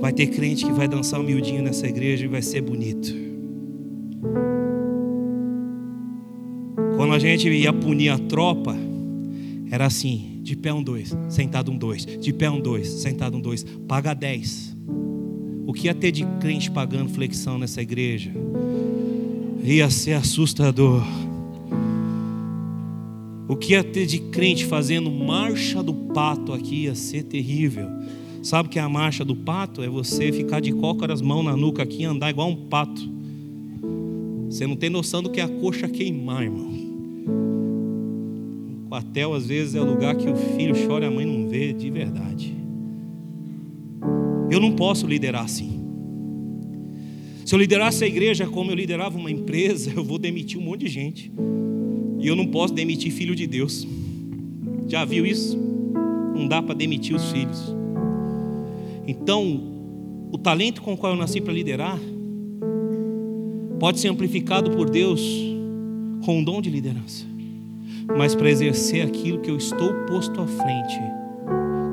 vai ter crente que vai dançar humildinho nessa igreja e vai ser bonito. Quando a gente ia punir a tropa, era assim: de pé um dois, sentado um dois, de pé um dois, sentado um dois, paga dez. O que ia ter de crente pagando flexão nessa igreja? Ia ser assustador. O que ia ter de crente fazendo marcha do pato aqui ia ser terrível. Sabe o que é a marcha do pato? É você ficar de cócoras, mão na nuca aqui e andar igual um pato. Você não tem noção do que é a coxa queimar, irmão. O quartel às vezes é o lugar que o filho chora e a mãe não vê de verdade. Eu não posso liderar assim. Se eu liderasse a igreja como eu liderava uma empresa, eu vou demitir um monte de gente. E eu não posso demitir filho de Deus. Já viu isso? Não dá para demitir os filhos. Então, o talento com o qual eu nasci para liderar pode ser amplificado por Deus com o dom de liderança. Mas para exercer aquilo que eu estou posto à frente,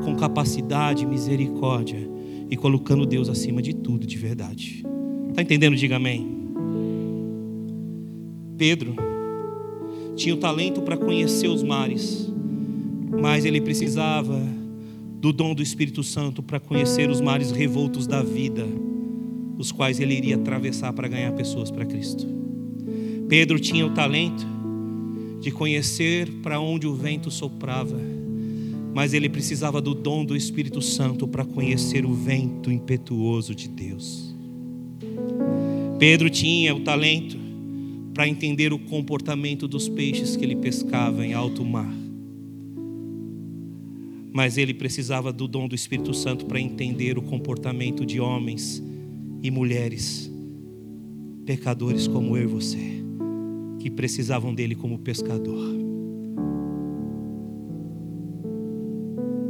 com capacidade, misericórdia e colocando Deus acima de tudo, de verdade. Está entendendo? Diga amém. Pedro tinha o talento para conhecer os mares, mas ele precisava do dom do Espírito Santo para conhecer os mares revoltos da vida, os quais ele iria atravessar para ganhar pessoas para Cristo. Pedro tinha o talento de conhecer para onde o vento soprava, mas ele precisava do dom do Espírito Santo para conhecer o vento impetuoso de Deus. Pedro tinha o talento para entender o comportamento dos peixes que ele pescava em alto mar. Mas ele precisava do dom do Espírito Santo para entender o comportamento de homens e mulheres, pecadores como eu e você, que precisavam dele como pescador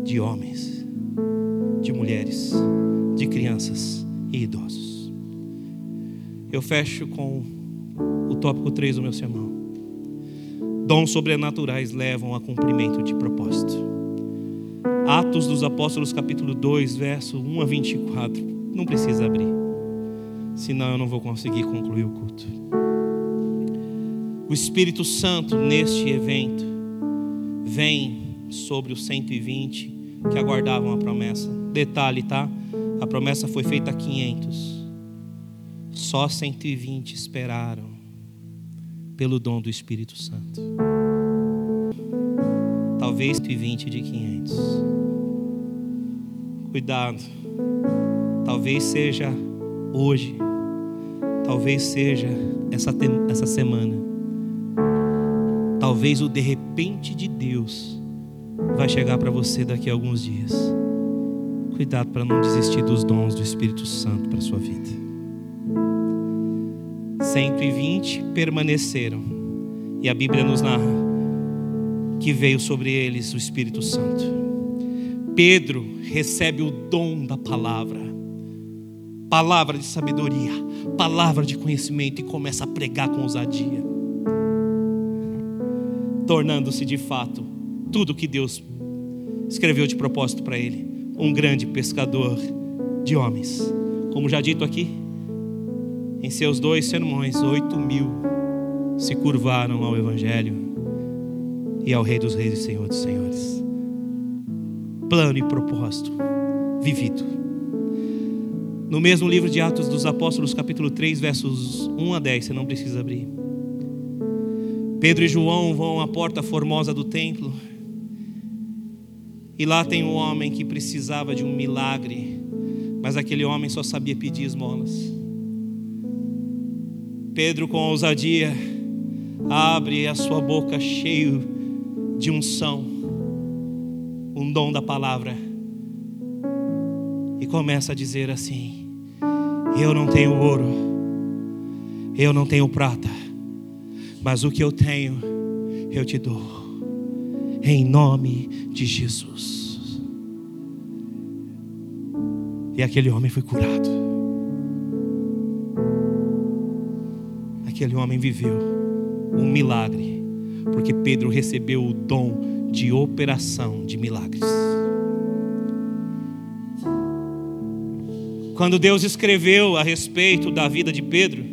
de homens, de mulheres, de crianças e idosos. Eu fecho com o tópico três do meu sermão. Dons sobrenaturais levam a cumprimento de propósito. Atos dos Apóstolos, capítulo dois, verso um a vinte e quatro. Não precisa abrir, senão eu não vou conseguir concluir o culto. O Espírito Santo, neste evento, vem sobre os cento e vinte que aguardavam a promessa. Detalhe, tá? A promessa foi feita a quinhentos. Só cento e vinte esperaram pelo dom do Espírito Santo. Talvez cento e vinte de quinhentos. Cuidado. Talvez seja hoje. Talvez seja essa, tem- essa semana. Talvez o de repente de Deus vai chegar para você daqui a alguns dias. Cuidado para não desistir dos dons do Espírito Santo para a sua vida. cento e vinte permaneceram. E a Bíblia nos narra que veio sobre eles o Espírito Santo. Pedro recebe o dom da palavra. Palavra de sabedoria, palavra de conhecimento, e começa a pregar com ousadia, tornando-se de fato tudo que Deus escreveu de propósito para ele, um grande pescador de homens. Como já dito aqui, em seus dois sermões, oito mil se curvaram ao Evangelho e ao Rei dos Reis e Senhor dos Senhores. Plano e propósito vivido. No mesmo livro de Atos dos Apóstolos, capítulo três, versos um a dez, você não precisa abrir. Pedro e João vão à porta formosa do templo. E lá tem um homem que precisava de um milagre, mas aquele homem só sabia pedir esmolas. Pedro, com ousadia, abre a sua boca cheio de unção, um dom da palavra, e começa a dizer assim: eu não tenho ouro, eu não tenho prata, mas o que eu tenho eu te dou, em nome de Jesus. E aquele homem foi curado. Aquele homem viveu um milagre, porque Pedro recebeu o dom de operação de milagres. Quando Deus escreveu a respeito da vida de Pedro,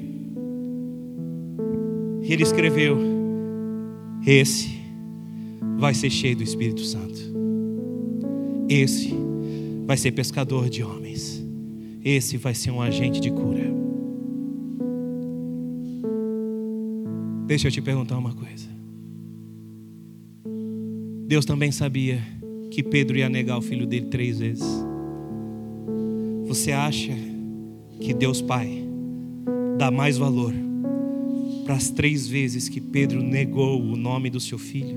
ele escreveu: esse vai ser cheio do Espírito Santo. Esse vai ser pescador de homens. Esse vai ser um agente de cura. Deixa eu te perguntar uma coisa. Deus também sabia que Pedro ia negar o filho dele três vezes. Você acha que Deus Pai dá mais valor para as três vezes que Pedro negou o nome do seu filho?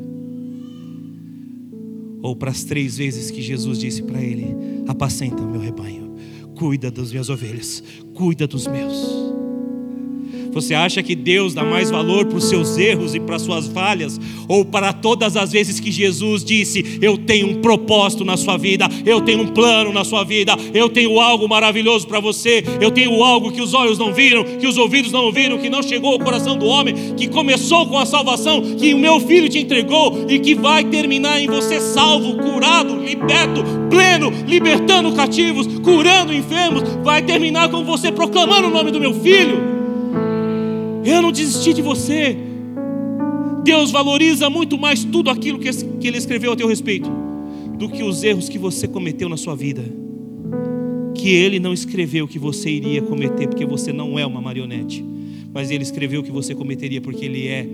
Ou para as três vezes que Jesus disse para ele: apacenta o meu rebanho, cuida das minhas ovelhas, cuida dos meus? Você acha que Deus dá mais valor para os seus erros e para as suas falhas? Ou para todas as vezes que Jesus disse: eu tenho um propósito na sua vida, eu tenho um plano na sua vida, eu tenho algo maravilhoso para você, eu tenho algo que os olhos não viram, que os ouvidos não ouviram, que não chegou ao coração do homem, que começou com a salvação, que o meu filho te entregou e que vai terminar em você salvo, curado, liberto, pleno, libertando cativos, curando enfermos, vai terminar com você proclamando o nome do meu filho. Eu não desisti de você. Deus valoriza muito mais tudo aquilo que Ele escreveu a teu respeito do que os erros que você cometeu na sua vida, que Ele não escreveu que você iria cometer, porque você não é uma marionete, mas Ele escreveu que você cometeria, porque Ele é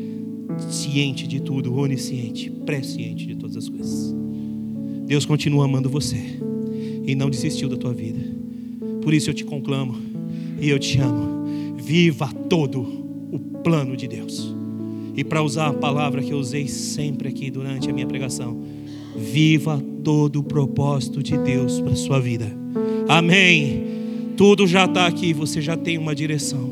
ciente de tudo, onisciente, presciente de todas as coisas. Deus continua amando você e não desistiu da tua vida. Por isso eu te conclamo e eu te amo. viva todo o plano de Deus. E para usar a palavra que eu usei sempre aqui durante a minha pregação, viva todo o propósito de Deus para a sua vida. Amém. Tudo já está aqui, você já tem uma direção.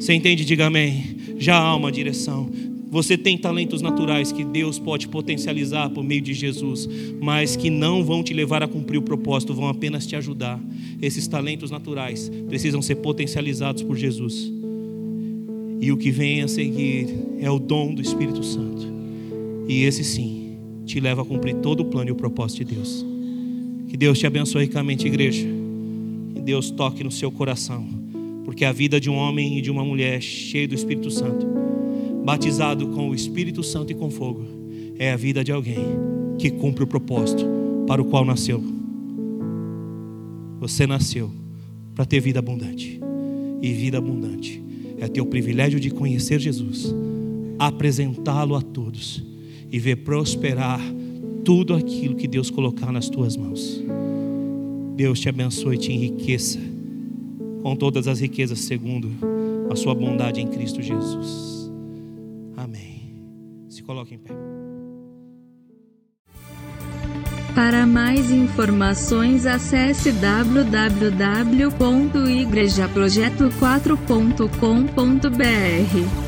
Você entende? Diga amém. Já há uma direção. Você tem talentos naturais que Deus pode potencializar por meio de Jesus, mas que não vão te levar a cumprir o propósito, vão apenas te ajudar. Esses talentos naturais precisam ser potencializados por Jesus. E o que vem a seguir é o dom do Espírito Santo. E esse sim te leva a cumprir todo o plano e o propósito de Deus. Que Deus te abençoe ricamente, igreja. Que Deus toque no seu coração, porque a vida de um homem e de uma mulher cheia do Espírito Santo, batizado com o Espírito Santo e com fogo, é a vida de alguém que cumpre o propósito para o qual nasceu. Você nasceu para ter vida abundante, e vida abundante é ter o privilégio de conhecer Jesus, apresentá-lo a todos e ver prosperar tudo aquilo que Deus colocar nas tuas mãos. Deus te abençoe e te enriqueça com todas as riquezas segundo a sua bondade em Cristo Jesus. Amém. Se coloque em pé. Para mais informações, acesse w w w ponto igreja projeto quatro ponto com ponto b r.